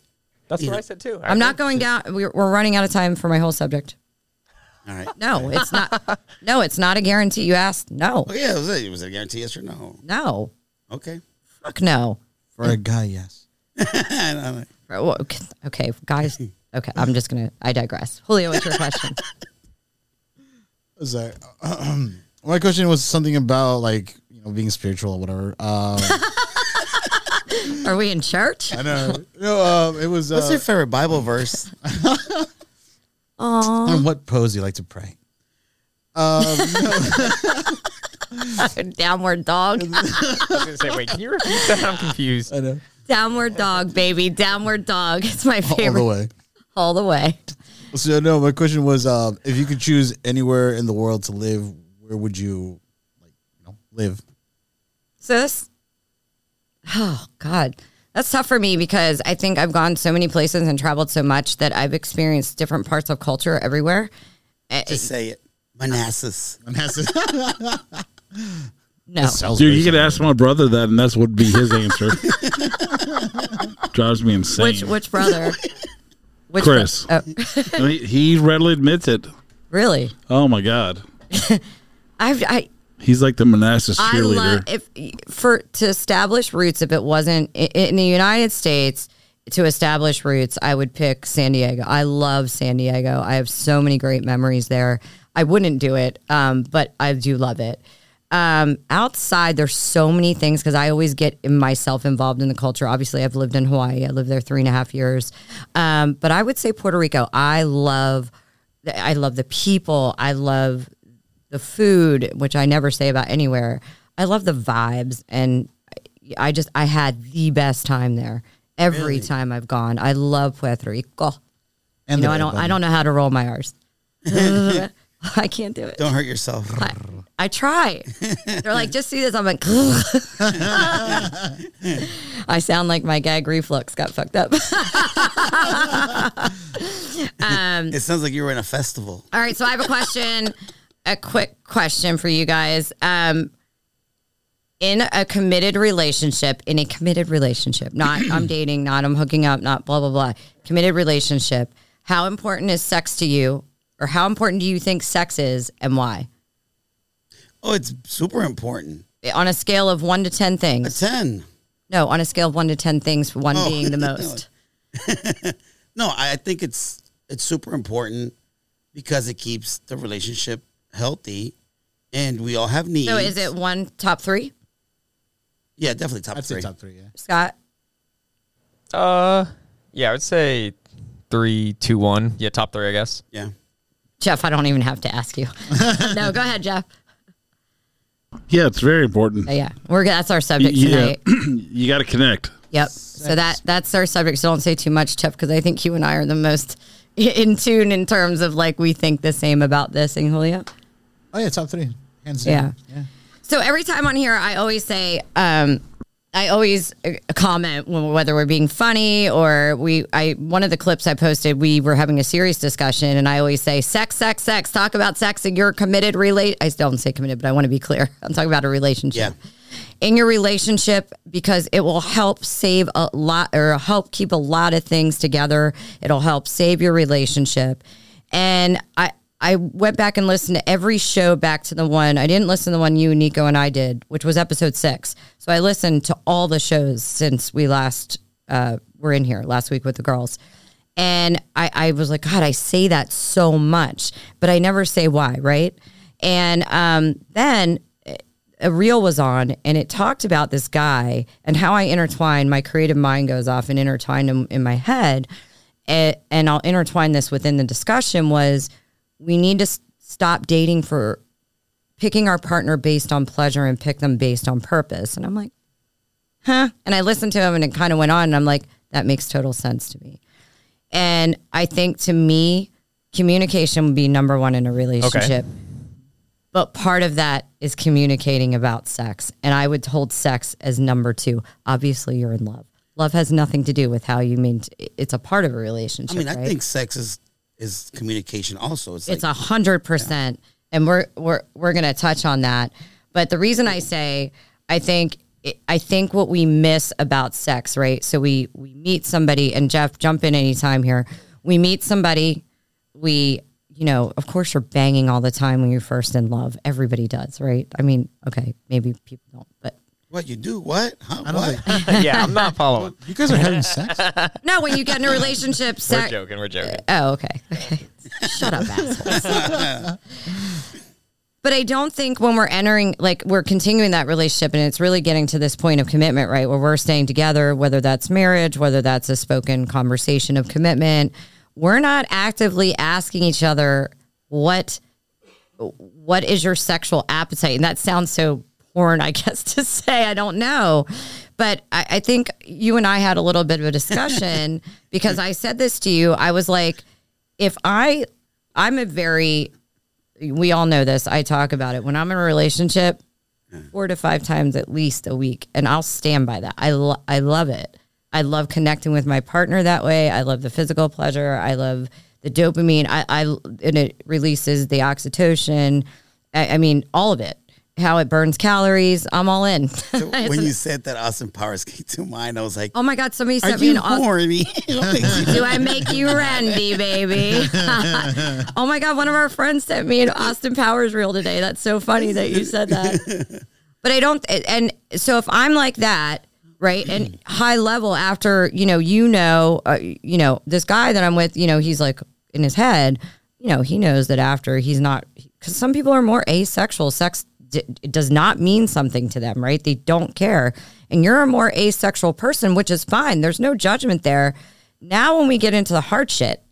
that's what know. I said too. I I'm not going down. We're, we're running out of time for my whole subject. All right. No, it's not. No, it's not a guarantee. You asked. No. Oh, yeah, was it, was it a guarantee? Yes or no? No. Okay. Fuck no. For a guy, yes. okay, okay, guys. Okay, I'm just going to, I digress. Julio, what's your question? Sorry. Um, my question was something about, like, you know, being spiritual or whatever. Um, Are we in church? I know. No, um, it was. What's uh, your favorite Bible verse? On what pose do you like to pray? Um, no. Downward dog. I was going to say, wait, can you repeat that? I'm confused. I know. Downward dog, baby. Downward dog. It's my favorite. All the way. All the way. So, no, my question was, um, if you could choose anywhere in the world to live, where would you, like, you know, live? Sis? Oh, God. That's tough for me, because I think I've gone so many places and traveled so much that I've experienced different parts of culture everywhere. Just I, say it. Manassas. Manassas. No. Dude, you could ask my brother that, and that would be his answer. Drives me insane. Which, which brother? Which Chris. Bro- oh. I mean, he readily admits it. Really? Oh, my God. I've, I. He's like the Manassas cheerleader. I love, if, for, to establish roots, if it wasn't in the United States, to establish roots, I would pick San Diego. I love San Diego. I have so many great memories there. I wouldn't do it, um, but I do love it. Um, outside, there's so many things, because I always get myself involved in the culture. Obviously, I've lived in Hawaii. I lived there three and a half years. Um, but I would say Puerto Rico. I love, the, I love the people. I love the food, which I never say about anywhere. I love the vibes, and I just I had the best time there. Every really? time I've gone, I love Puerto Rico. And you know, I don't I don't know how to roll my R's. I can't do it. Don't hurt yourself. I, I try. They're like, just see this. I'm like, I sound like my gag reflux got fucked up. um, it sounds like you were in a festival. All right. So I have a question, a quick question for you guys. Um, in a committed relationship, in a committed relationship, not I'm dating, not I'm hooking up, not blah, blah, blah, committed relationship. How important is sex to you? Or how important do you think sex is, and why? Oh, it's super important. On a scale of one to ten things. A ten. No, on a scale of one to ten things, one oh, being the most. No. No, I think it's it's super important, because it keeps the relationship healthy, and we all have needs. So is it one top three? Yeah, definitely top I'd three. I'd say top three, yeah. Scott? Uh, yeah, I would say three, two, one. Yeah, top three, I guess. Yeah. Jeff, I don't even have to ask you. No, go ahead, Jeff. Yeah, it's very important. Oh, yeah, we're that's our subject tonight. Yeah. You got to connect. Yep. Sex. So that that's our subject. So don't say too much, Jeff, because I think you and I are the most in tune in terms of, like, we think the same about this. And Julio? Oh, yeah, top three. Hands down. Yeah. Yeah. So every time on here, I always say, um, I always comment whether we're being funny or we, I, one of the clips I posted, we were having a serious discussion and I always say sex, sex, sex, talk about sex in your committed relate. I still don't say committed, but I want to be clear. I'm talking about a relationship yeah. in your relationship, because it will help save a lot or help keep a lot of things together. It'll help save your relationship. And I, I went back and listened to every show back to the one. I didn't listen to the one you, Nico, and I did, which was episode six. So I listened to all the shows since we last uh, were in here last week with the girls. And I, I was like, God, I say that so much, but I never say why, right? And um, then a reel was on, and it talked about this guy and how I intertwine. My creative mind goes off and intertwined in, in my head. And, and I'll intertwine this within the discussion was, we need to stop dating for picking our partner based on pleasure and pick them based on purpose. And I'm like, huh? And I listened to him and it kind of went on and I'm like, that makes total sense to me. And I think to me, communication would be number one in a relationship. Okay. But part of that is communicating about sex. And I would hold sex as number two. Obviously, you're in love. Love has nothing to do with how you mean. T- it's a part of a relationship. I mean, I right? think sex is... is communication also. It's a hundred percent. And we're, we're, we're going to touch on that. But the reason I say, I think, I think what we miss about sex, right? So we, we meet somebody, and Jeff, jump in anytime here. We meet somebody. We, you know, of course you're banging all the time when you're first in love. Everybody does. Right. I mean, okay, maybe people don't, but What you do? What? Huh, I don't what? Yeah, I'm not following. You guys are having sex? No, when you get in a relationship, sex. We're joking. We're joking. Uh, oh, okay. Okay. Shut up, assholes. But I don't think when we're entering, like, we're continuing that relationship, and it's really getting to this point of commitment, right? Where we're staying together, whether that's marriage, whether that's a spoken conversation of commitment, we're not actively asking each other what, what is your sexual appetite, and that sounds so. Or, I guess to say, I don't know. But I, I think you and I had a little bit of a discussion because I said this to you. I was like, if I, I'm a very, we all know this. I talk about it. When I'm in a relationship, four to five times at least a week. And I'll stand by that. I, lo- I love it. I love connecting with my partner that way. I love the physical pleasure. I love the dopamine. I, I and it releases the oxytocin. I, I mean, all of it. How it burns calories. I'm all in. So when you said that, Austin Powers came to mind. I was like, oh my God, somebody sent me an horny. Do I make you randy, baby? Oh my God, one of our friends sent me an Austin Powers reel today. That's so funny that you said that. But I don't, and so if I'm like that, right, and high level after, you know, you know, uh, you know, this guy that I'm with, you know, he's like in his head, you know, he knows that after he's not, because some people are more asexual. Sex it does not mean something to them, right? They don't care. And you're a more asexual person, which is fine. There's no judgment there. Now when we get into the hard shit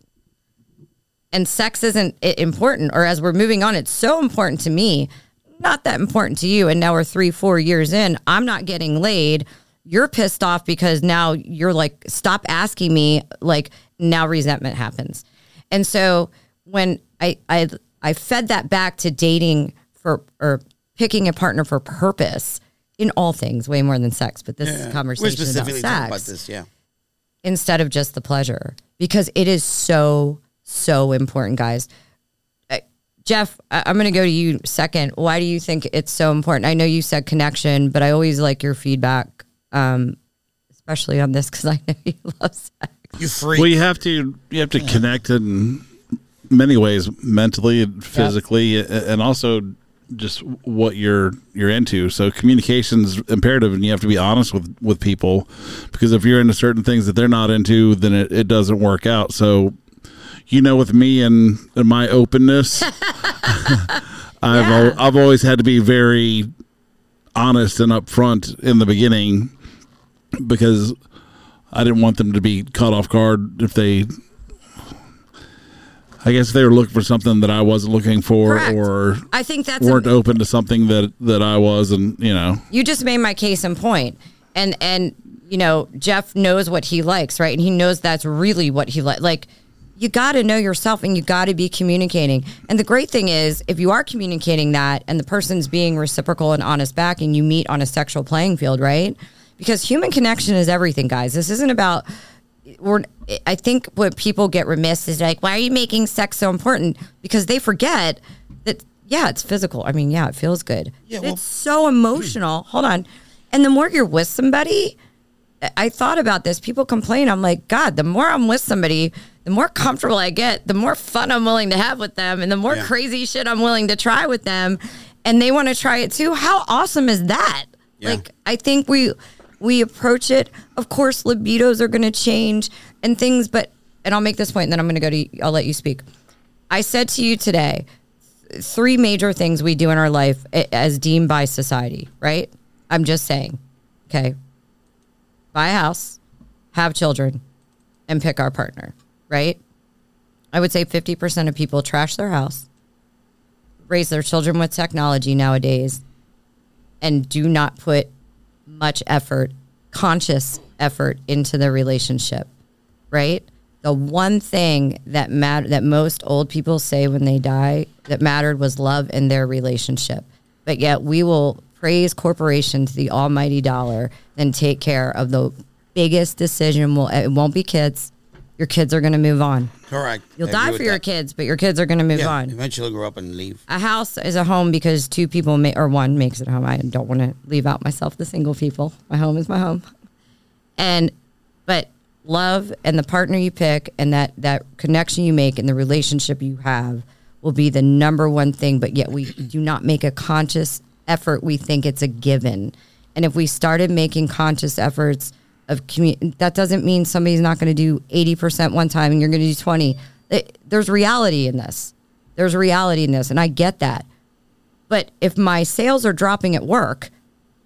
and sex isn't important, or as we're moving on, it's so important to me, not that important to you. And now we're three, four years in, I'm not getting laid. You're pissed off because now you're like, stop asking me. Like, now resentment happens. And so when I, I, I fed that back to dating for, or picking a partner for purpose in all things, way more than sex, but this yeah. is a conversation We're specifically about sex about this, yeah. instead of just the pleasure, because it is so, so important, guys. Uh, Jeff, I- I'm going to go to you second. Why do you think it's so important? I know you said connection, but I always like your feedback, um, especially on this, because I know you love sex. You freak. Well, you have to, you have to yeah. connect in many ways, mentally, physically, yep. and also just what you're you're into. So communication's imperative, and you have to be honest with with people, because if you're into certain things that they're not into, then it, it doesn't work out. So, you know, with me and, and my openness, I've yeah. I've always had to be very honest and upfront in the beginning, because I didn't want them to be caught off guard if they I guess they were looking for something that I wasn't looking for, Correct. or I think that's weren't a, open to something that, that I was, and you know. You just made my case in point, and and you know Jeff knows what he likes, right? And he knows that's really what he li- like. You got to know yourself, and you got to be communicating. And the great thing is, if you are communicating that, and the person's being reciprocal and honest back, and you meet on a sexual playing field, right? because human connection is everything, guys. This isn't about, we're, I think what people get remiss is like, why are you making sex so important? Because they forget that, yeah, it's physical. I mean, yeah, it feels good. Yeah, well, it's so emotional. Hmm. Hold on. And the more you're with somebody, I thought about this. People complain. I'm like, God, the more I'm with somebody, the more comfortable I get, the more fun I'm willing to have with them, and the more yeah. crazy shit I'm willing to try with them. And they want to try it too. How awesome is that? Yeah. Like, I think we we approach it. Of course, libidos are going to change and things, but, and I'll make this point, and then I'm going to go to, I'll let you speak. I said to you today, three major things we do in our life as deemed by society, right? I'm just saying, okay, buy a house, have children, and pick our partner, right? I would say fifty percent of people trash their house, raise their children with technology nowadays, and do not put much effort, conscious effort, into the relationship, right? The one thing that matter that most old people say when they die that mattered was love in their relationship. But yet we will praise corporations to the almighty dollar and take care of the biggest decision. Will it won't be kids. Your kids are going to move on. Correct. You'll I die for your that. kids, but your kids are going to move yeah, on. Eventually grow up and leave. A house is a home because two people, may, or one makes it home. I don't want to leave out myself, the single people. My home is my home. And, but love and the partner you pick and that, that connection you make and the relationship you have will be the number one thing, but yet we do not make a conscious effort. We think it's a given. And if we started making conscious efforts of community, that doesn't mean somebody's not going to do eighty percent one time and you're going to do twenty. It, there's reality in this. There's reality in this. And I get that. But if my sales are dropping at work,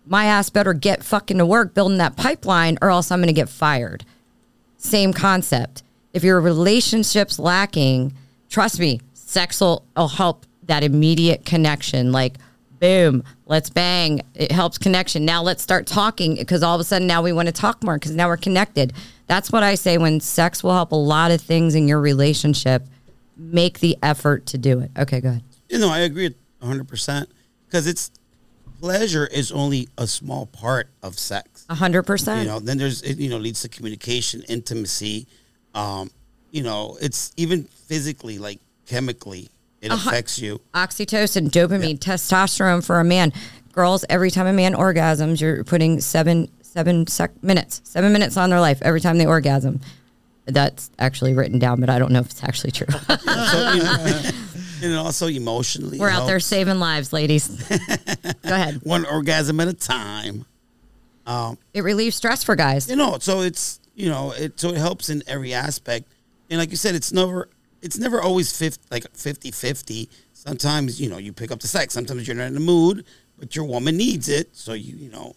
my ass better get fucking to work building that pipeline or else I'm going to get fired. Same concept. If your relationship's lacking, trust me, sex will, will help that immediate connection. Like, boom, let's bang. It helps connection. Now let's start talking because all of a sudden now we want to talk more because now we're connected. That's what I say when sex will help a lot of things in your relationship. Make the effort to do it. Okay, go ahead. You know, I agree one hundred percent because it's pleasure is only a small part of sex. one hundred percent. You know, then there's, it, you know, leads to communication, intimacy. Um, you know, it's even physically, like chemically. It affects you. Oxytocin, dopamine, yeah. testosterone for a man. Girls, every time a man orgasms, you're putting seven seven sec- minutes, seven minutes on their life every time they orgasm. That's actually written down, but I don't know if it's actually true. so, you know, and also emotionally. We're out helps. there saving lives, ladies. Go ahead. One orgasm at a time. Um, it relieves stress for guys. You know, so it's, you know, it so it helps in every aspect. And like you said, it's never... It's never always fifty, like fifty-fifty. Sometimes, you know, you pick up the sex. Sometimes you're not in the mood, but your woman needs it. So, you you know,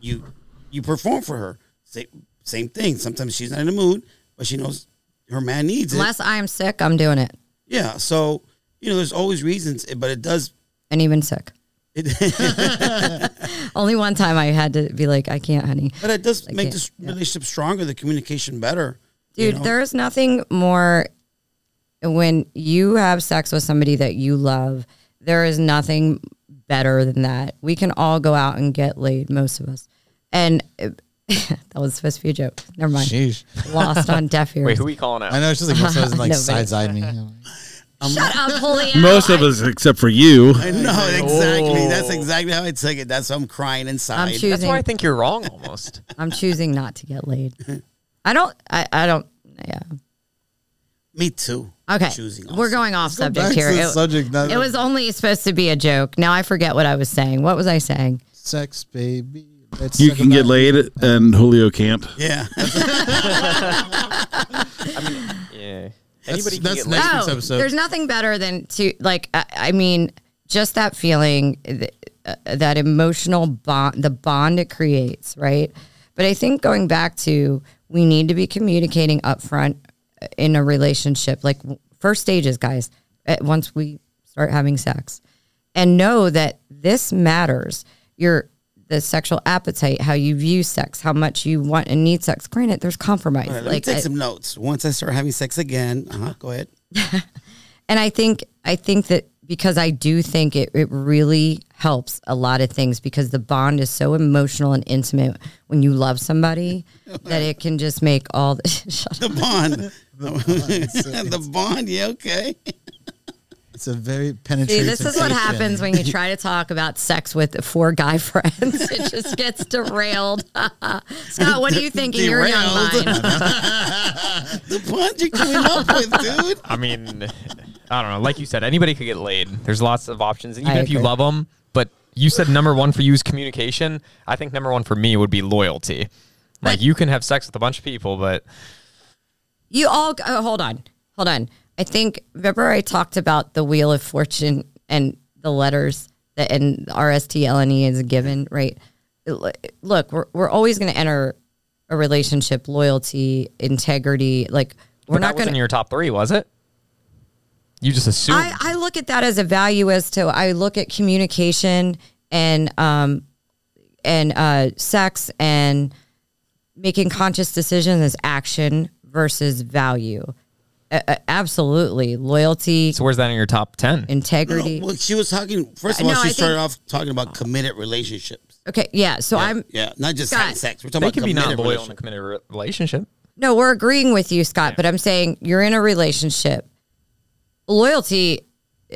you you perform for her. Same, same thing. Sometimes she's not in the mood, but she knows her man needs it. Unless I'm sick, I'm doing it. Yeah. So, you know, there's always reasons, but it does. And even sick. It Only one time I had to be like, I can't, honey. But it does I make this yeah. relationship stronger, the communication better. Dude, you know? There is nothing more... When you have sex with somebody that you love, there is nothing better than that. We can all go out and get laid, most of us. And it, that was supposed to be a joke. Never mind. Sheesh. Lost on deaf ears. Wait, who are we calling out? I know, it's just like most of us like side-side me. I'm Shut like, up, holy Most out. of us, except for you. I know, exactly. Oh. That's exactly how I took it. That's why I'm crying inside. I'm choosing, That's why I think you're wrong, almost. I'm choosing not to get laid. I don't, I, I don't, yeah. Me too. Okay, we're going off subject here. It, subject, it was only supposed to be a joke. Now I forget what I was saying. What was I saying? Sex, baby. Let's you can get laid it. and Julio can't. Yeah. I mean, yeah. Anybody that's, can that's get laid. Next oh, episode. There's nothing better than to, like, I, I mean, just that feeling, that, uh, that emotional bond, the bond it creates, right? But I think going back to, we need to be communicating up front in a relationship, like first stages, guys, once we start having sex, and know that this matters. Your the sexual appetite, how you view sex, how much you want and need sex. Granted, there's compromise. Right, let like, me take I, some notes. Once I start having sex again, uh-huh, go ahead. And I think I think that because I do think it, it really helps a lot of things, because the bond is so emotional and intimate when you love somebody that it can just make all the... Shut the up. Bond. The bond. The bond, yeah, okay. It's a very penetrating... See, this is what happens when you try to talk about sex with four guy friends. It just gets derailed. Scott, what are you thinking? Derailed. You're young mind. The bond you're coming up with, dude. I mean... I don't know. Like you said, anybody could get laid. There's lots of options. And even if you love them, but you said number one for you is communication. I think number one for me would be loyalty. Like, you can have sex with a bunch of people, but... You all... Oh, hold on. Hold on. I think, remember I talked about the Wheel of Fortune and the letters that, and R S T L N E is a given, right? Look, we're, we're always going to enter a relationship, loyalty, integrity. Like, we're but not going to... That wasn't gonna, your top three, was it? You just assume. I, I look at that as a value, as to I look at communication and um and uh sex and making conscious decisions as action versus value. Uh, absolutely, loyalty. So where's that in your top ten? Integrity. No, well, she was talking. First of all, uh, no, she I started think, off talking about committed relationships. Okay, yeah. So yeah, I'm yeah, not just Scott, having sex. We're talking they about can committed be not loyal in a committed re- relationship. No, we're agreeing with you, Scott. Yeah. But I'm saying you're in a relationship. Loyalty,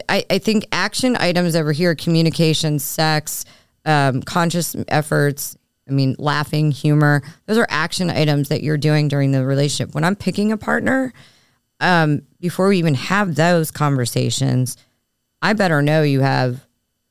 I, I think action items over here, communication, sex, um, conscious efforts, I mean, laughing, humor. Those are action items that you're doing during the relationship. When I'm picking a partner, um, before we even have those conversations, I better know you have,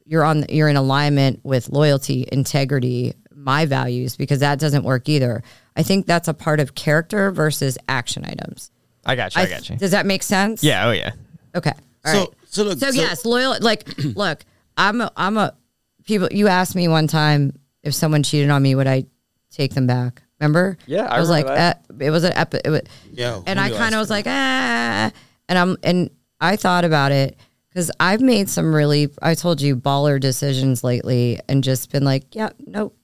you're on, you're in alignment with loyalty, integrity, my values, because that doesn't work either. I think that's a part of character versus action items. I got you, I, I got you. Does that make sense? Yeah, oh yeah. Okay. All so, right. So, look, so, so yes, loyal. Like, look, I'm a, I'm a people. You asked me one time if someone cheated on me, would I take them back? Remember? Yeah, I, I was like, eh, it was an epic. Yeah, and I kind of was like, ah, and I'm and I thought about it because I've made some really, I told you, baller decisions lately, and just been like, yeah, nope.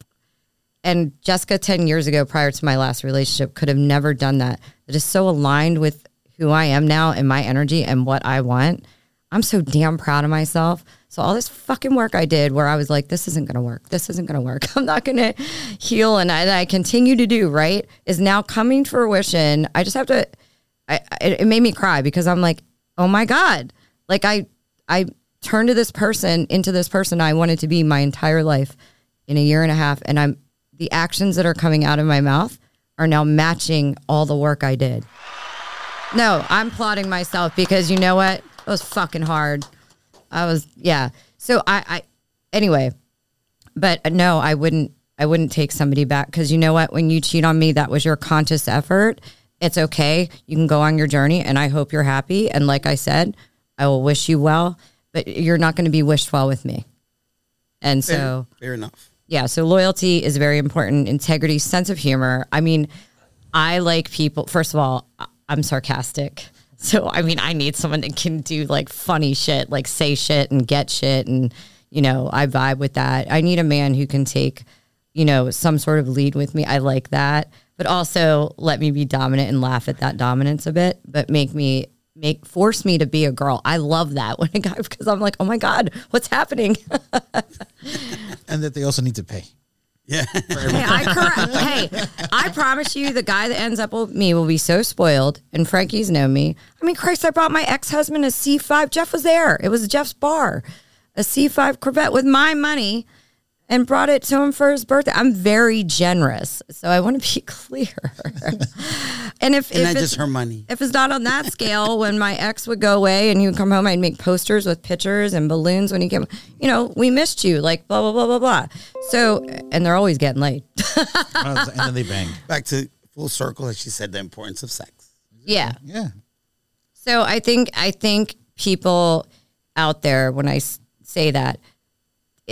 And Jessica, ten years ago, prior to my last relationship, could have never done that. It is so aligned with who I am now and my energy and what I want. I'm so damn proud of myself. So all this fucking work I did where I was like, this isn't going to work. This isn't going to work. I'm not going to heal. And I, I continue to do, right, is now coming to fruition. I just have to, I, it, it made me cry because I'm like, oh my God. Like I, I turned to this person into this person I wanted to be my entire life in a year and a half. And I'm, the actions that are coming out of my mouth are now matching all the work I did. No, I'm applauding myself because you know what? It was fucking hard. I was, yeah. So I, I anyway, but no, I wouldn't, I wouldn't take somebody back because you know what? When you cheat on me, that was your conscious effort. It's okay. You can go on your journey and I hope you're happy. And like I said, I will wish you well, but you're not going to be wished well with me. And so. Fair, fair enough. Yeah. So loyalty is very important. Integrity, sense of humor. I mean, I like people, first of all, I'm sarcastic. So, I mean, I need someone that can do like funny shit, like say shit and get shit. And, you know, I vibe with that. I need a man who can take, you know, some sort of lead with me. I like that. But also let me be dominant and laugh at that dominance a bit, but make me make force me to be a girl. I love that when a guy, because I'm like, oh my God, what's happening? And that they also need to pay. Yeah. Hey, I correct. Hey, I promise you, the guy that ends up with me will be so spoiled. And Frankie's known me. I mean, Christ, I bought my ex-husband a C five. Jeff was there. It was Jeff's bar, a C five Corvette with my money, and brought it to him for his birthday. I'm very generous, so I want to be clear. And if, and if it's just her money, if it's not on that scale, when my ex would go away and he would come home, I'd make posters with pictures and balloons when he came. You know, we missed you, like blah blah blah blah blah. So, and they're always getting laid. And then they bang. Back to full circle, as she said, the importance of sex. Yeah, yeah. So I think I think people out there, when I say that,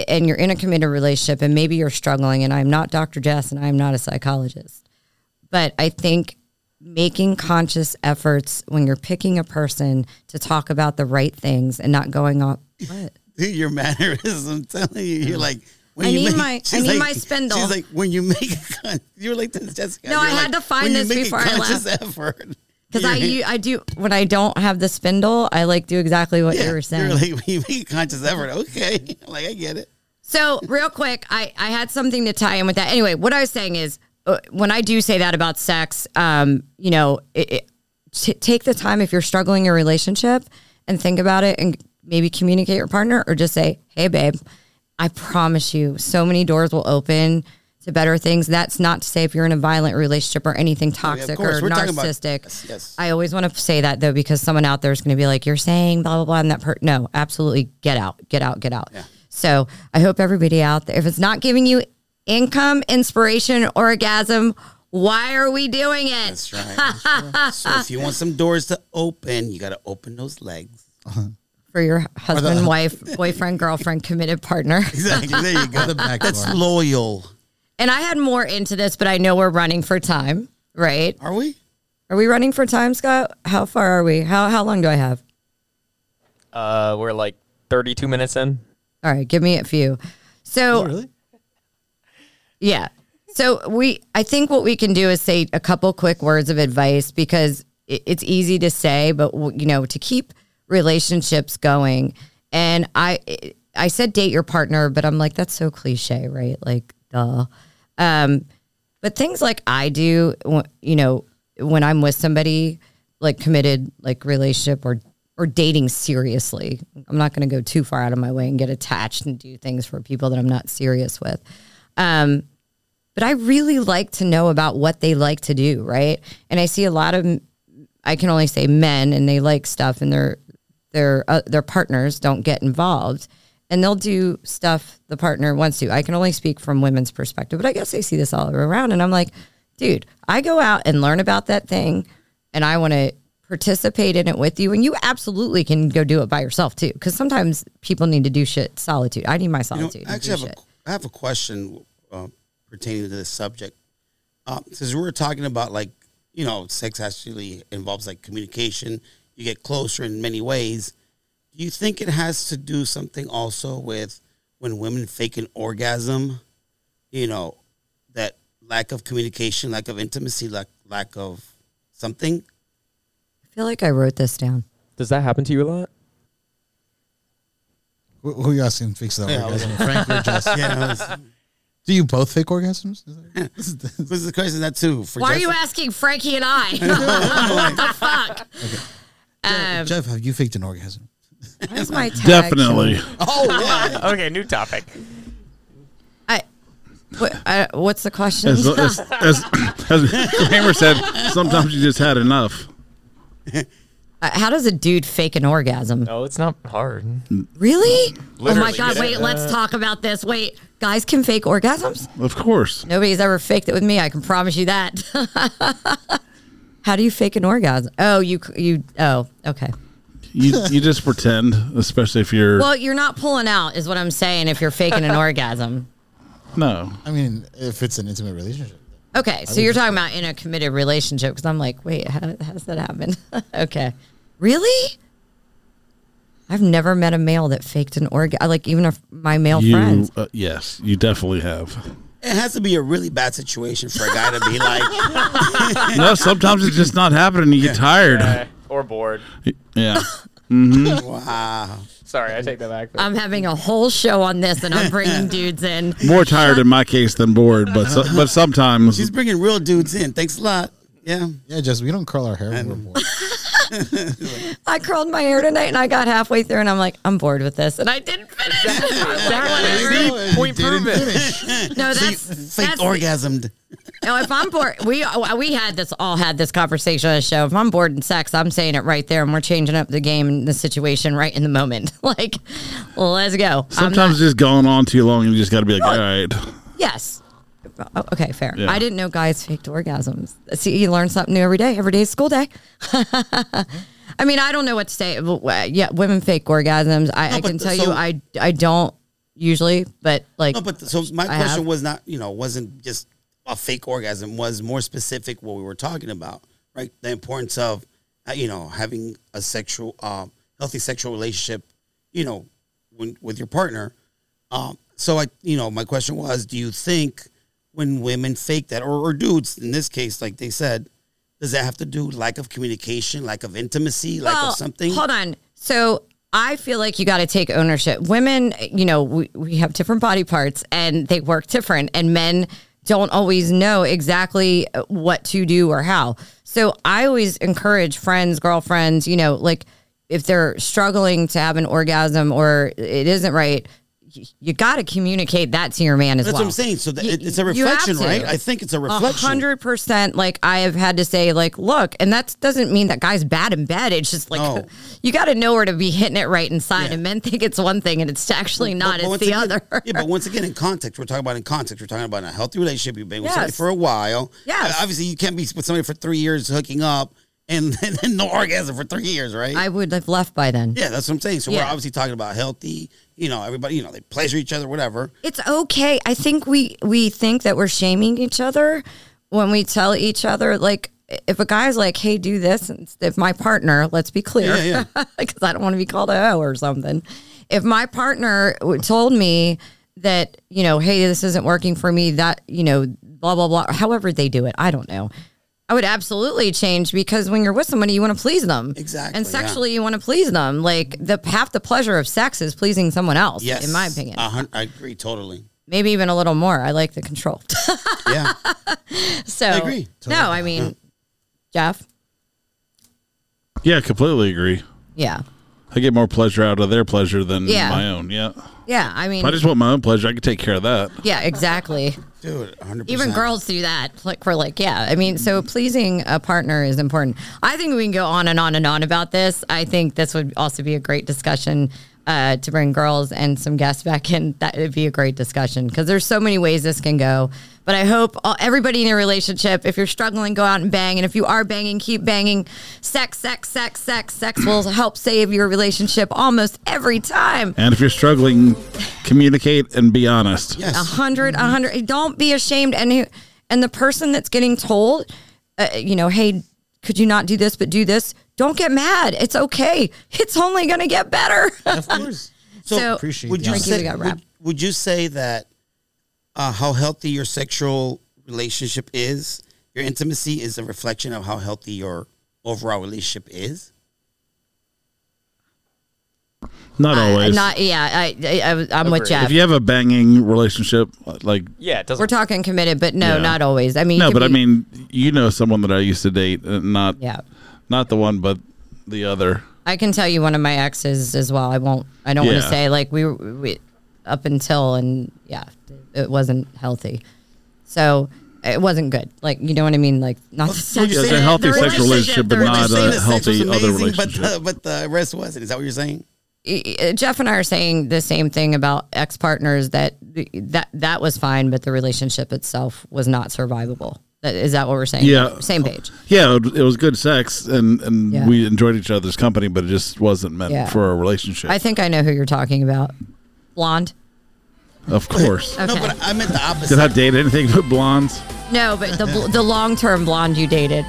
and you're in a committed relationship and maybe you're struggling, and I'm not Doctor Jess and I'm not a psychologist, but I think making conscious efforts when you're picking a person to talk about the right things and not going off. What? Dude, your mannerisms, I'm telling you, you're like, when I you need make, my, I need like, my spindle. She's like, when you make a con- you're like this, Jessica. No, I like, had to find this before I left. Effort. Because I, I do, when I don't have the spindle, I like do exactly what yeah, you were saying. You're like, we make conscious effort. Okay. Like, I get it. So real quick, I, I had something to tie in with that. Anyway, what I was saying is uh, when I do say that about sex, um, you know, it, it, t- take the time if you're struggling in a relationship and think about it and maybe communicate your partner or just say, hey, babe, I promise you so many doors will open to better things. That's not to say if you're in a violent relationship or anything toxic oh, yeah, or We're narcissistic. About, yes, yes. I always want to say that, though, because someone out there is going to be like, you're saying blah, blah, blah. And that per- no, absolutely. Get out, get out, get out. Yeah. So I hope everybody out there, if it's not giving you income, inspiration, orgasm, why are we doing it? That's right. That's right. So if you want some doors to open, you got to open those legs. Uh-huh. For your husband, the- wife, boyfriend, girlfriend, committed partner. Exactly. There you go. The back That's door. Loyal. And I had more into this, but I know we're running for time, right? Are we? Are we running for time, Scott? How far are we? How how long do I have? Uh, we're like thirty-two minutes in. All right, give me a few. So, oh, really? Yeah. So we, I think what we can do is say a couple quick words of advice because it, it's easy to say, but you know, to keep relationships going. And I, I said date your partner, but I'm like that's so cliche, right? Like. Duh. Um, but things like I do, you know, when I'm with somebody, like committed, like relationship or or dating seriously, I'm not going to go too far out of my way and get attached and do things for people that I'm not serious with. Um, but I really like to know about what they like to do, right? And I see a lot of, I can only say men, and they like stuff, and their their uh, their partners don't get involved. And they'll do stuff the partner wants to. I can only speak from women's perspective, but I guess I see this all around. And I'm like, dude, I go out and learn about that thing, and I want to participate in it with you. And you absolutely can go do it by yourself, too, because sometimes people need to do shit solitude. I need my solitude. You know, I actually have a, I have a question uh, pertaining to this subject. Uh, since we were talking about, like, you know, sex actually involves, like, communication. You get closer in many ways. Do you think it has to do something also with when women fake an orgasm, you know, that lack of communication, lack of intimacy, lack, lack of something? I feel like I wrote this down. Does that happen to you a lot? Who, who are you asking to fix that yeah, orgasm? Frank or Jess? Yeah, was, do you both fake orgasms? Is that, this is the question that too. For Why Jess? Are you asking Frankie and I? What the fuck? Okay. Um, Jeff, have you faked an orgasm? Where's my tag? Definitely. Oh, yeah. Okay, new topic. I, what, I, what's the question? As, as, as, as Hammer said, sometimes you just had enough. Uh, how does a dude fake an orgasm? No, it's not hard. Really? Literally, oh, my God. Yeah. Wait, let's talk about this. Wait, guys can fake orgasms? Of course. Nobody's ever faked it with me. I can promise you that. How do you fake an orgasm? Oh, you, you, oh, okay. You you just pretend, especially if you're... Well, you're not pulling out, is what I'm saying, if you're faking an orgasm. No. I mean, if it's an intimate relationship. Okay, I so you're talking about in a committed relationship, because I'm like, wait, how, how does that happen? Okay. Really? I've never met a male that faked an orgasm, like even a, my male you, friends. Uh, yes, you definitely have. It has to be a really bad situation for a guy to be like... No, sometimes it's just not happening. You get tired. Yeah. Or bored. Yeah. Mm-hmm. Wow. Sorry, I take that back. But. I'm having a whole show on this, and I'm bringing dudes in. More tired in my case than bored, but so, but sometimes she's bringing real dudes in. Thanks a lot. Yeah. Yeah, Jess, we don't curl our hair when we're bored. I curled my hair tonight, and I got halfway through, and I'm like, I'm bored with this, and I didn't finish. Exactly. Point proven. No, that's so fake orgasmed. No, if I'm bored, we we had this all had this conversation on the show. If I'm bored in sex, I'm saying it right there, and we're changing up the game and the situation right in the moment. Like, let's go. Sometimes it's just going on too long, and you just got to be like, all right. Yes. Oh, okay, fair. Yeah. I didn't know guys faked orgasms. See, you learn something new every day. Every day is school day. I mean, I don't know what to say. Yeah, women fake orgasms. I, no, I can tell so, you, I I don't usually, but like. No, but the, so my I question have, was not, you know, wasn't just. A fake orgasm was more specific what we were talking about, right? The importance of, you know, having a sexual, um, healthy sexual relationship, you know, when, with your partner. Um, so, I, you know, my question was, do you think when women fake that, or, or dudes in this case, like they said, Does that have to do with lack of communication, lack of intimacy, lack well, of something? Hold on. So I feel like you got to take ownership. Women, you know, we, we have different body parts and they work different, and men don't always know exactly what to do or how. So I always encourage friends, girlfriends, you know, like if they're struggling to have an orgasm or it isn't right, you got to communicate that to your man as That's well. That's what I'm saying. So that you, it's a reflection, right? I think it's a reflection. one hundred percent. Like I have had to say, like, look, and that doesn't mean that guy's bad in bed. It's just like, no. You got to know where to be hitting it right inside. Yeah. And men think it's one thing and it's actually not. But, but it's the again, other. Yeah, but once again, in context, we're talking about in context. We're talking about a healthy relationship. You've been with yes. somebody for a while. Yeah. Obviously, you can't be with somebody for three years hooking up. And then no orgasm for three years, right? I would have left by then. Yeah, that's what I'm saying. So yeah. We're obviously talking about healthy, you know, everybody, you know, they pleasure each other, whatever. It's okay. I think we, we think that we're shaming each other when we tell each other, like, if a guy's like, hey, do this, and if my partner, let's be clear, because yeah, yeah. I don't want to be called a hoe or something. If my partner told me that, you know, hey, this isn't working for me, that, you know, blah, blah, blah, however they do it, I don't know. I would absolutely change, because when you're with somebody, you want to please them. Exactly. And sexually, yeah. you want to please them. Like, the half the pleasure of sex is pleasing someone else, yes. in my opinion. Uh, I agree totally. Maybe even a little more. I like the control. yeah. So, I agree. Totally. No, I mean, yeah. Jeff? Yeah, completely agree. Yeah. I get more pleasure out of their pleasure than yeah. my own, yeah. Yeah, I mean. If I just want my own pleasure, I can take care of that. Yeah, exactly. Dude, one hundred percent. Even girls do that. Like, we're like, yeah. I mean, so pleasing a partner is important. I think we can go on and on and on about this. I think this would also be a great discussion uh, to bring girls and some guests back in. That would be a great discussion, because there's so many ways this can go. But I hope all, everybody in a relationship, if you're struggling, go out and bang. And if you are banging, keep banging. Sex, sex, sex, sex, sex will help save your relationship almost every time. And if you're struggling, communicate and be honest. Yes. A hundred, a hundred. Don't be ashamed. And, and the person that's getting told, uh, you know, hey, could you not do this, but do this? Don't get mad. It's okay. It's only going to get better. Of course. So, so appreciate would, you say, would, would you say that Uh, how healthy your sexual relationship is, your intimacy is a reflection of how healthy your overall relationship is? Not always. Uh, not yeah. I, I, I'm Agreed. With Jeff. If you have a banging relationship, like yeah, it doesn't. We're talking committed, but no, yeah. not always. I mean, no, but be, I mean, you know, someone that I used to date, uh, not yeah. not the one, but the other. I can tell you one of my exes as well. I won't. I don't yeah. want to say like we we up until and yeah. it wasn't healthy. So it wasn't good. Like, you know what I mean? Like, not well, so it's a healthy sexual relationship, but not a healthy amazing, other relationship. But the, but the rest wasn't. Is that what you're saying? Jeff and I are saying the same thing about ex-partners, that that, that was fine, but the relationship itself was not survivable. Is that what we're saying? Yeah. Same page. Yeah, it was good sex, and, and yeah. we enjoyed each other's company, but it just wasn't meant yeah. for a relationship. I think I know who you're talking about. Blonde? Of course. Okay. No, but I meant the opposite. Did I date anything but blondes? No, but the the long-term blonde you dated.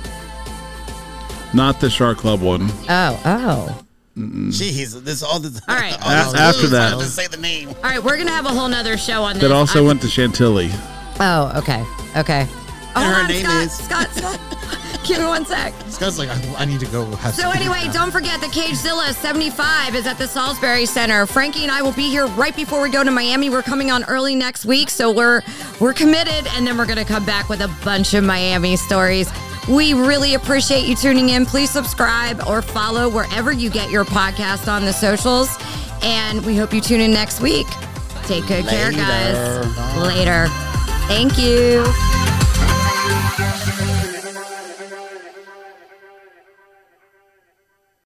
Not the Shark Club one. Oh, oh. Mm-mm. Jeez, this all the all right. All a- after that, I just say the name. All right, we're gonna have a whole nother show on this. That also I'm... went to Chantilly. Oh, okay, okay. Oh, and her on, name Scott, is Scott. Scott. Give me one sec. Scott's like, I, I need to go. Have so anyway, don't forget the Cagezilla seventy-five is at the Salisbury Center. Frankie and I will be here right before we go to Miami. We're coming on early next week, so we're we're committed, and then we're going to come back with a bunch of Miami stories. We really appreciate you tuning in. Please subscribe or follow wherever you get your podcast on the socials, and we hope you tune in next week. Take good Later. care, guys. Later. Thank you.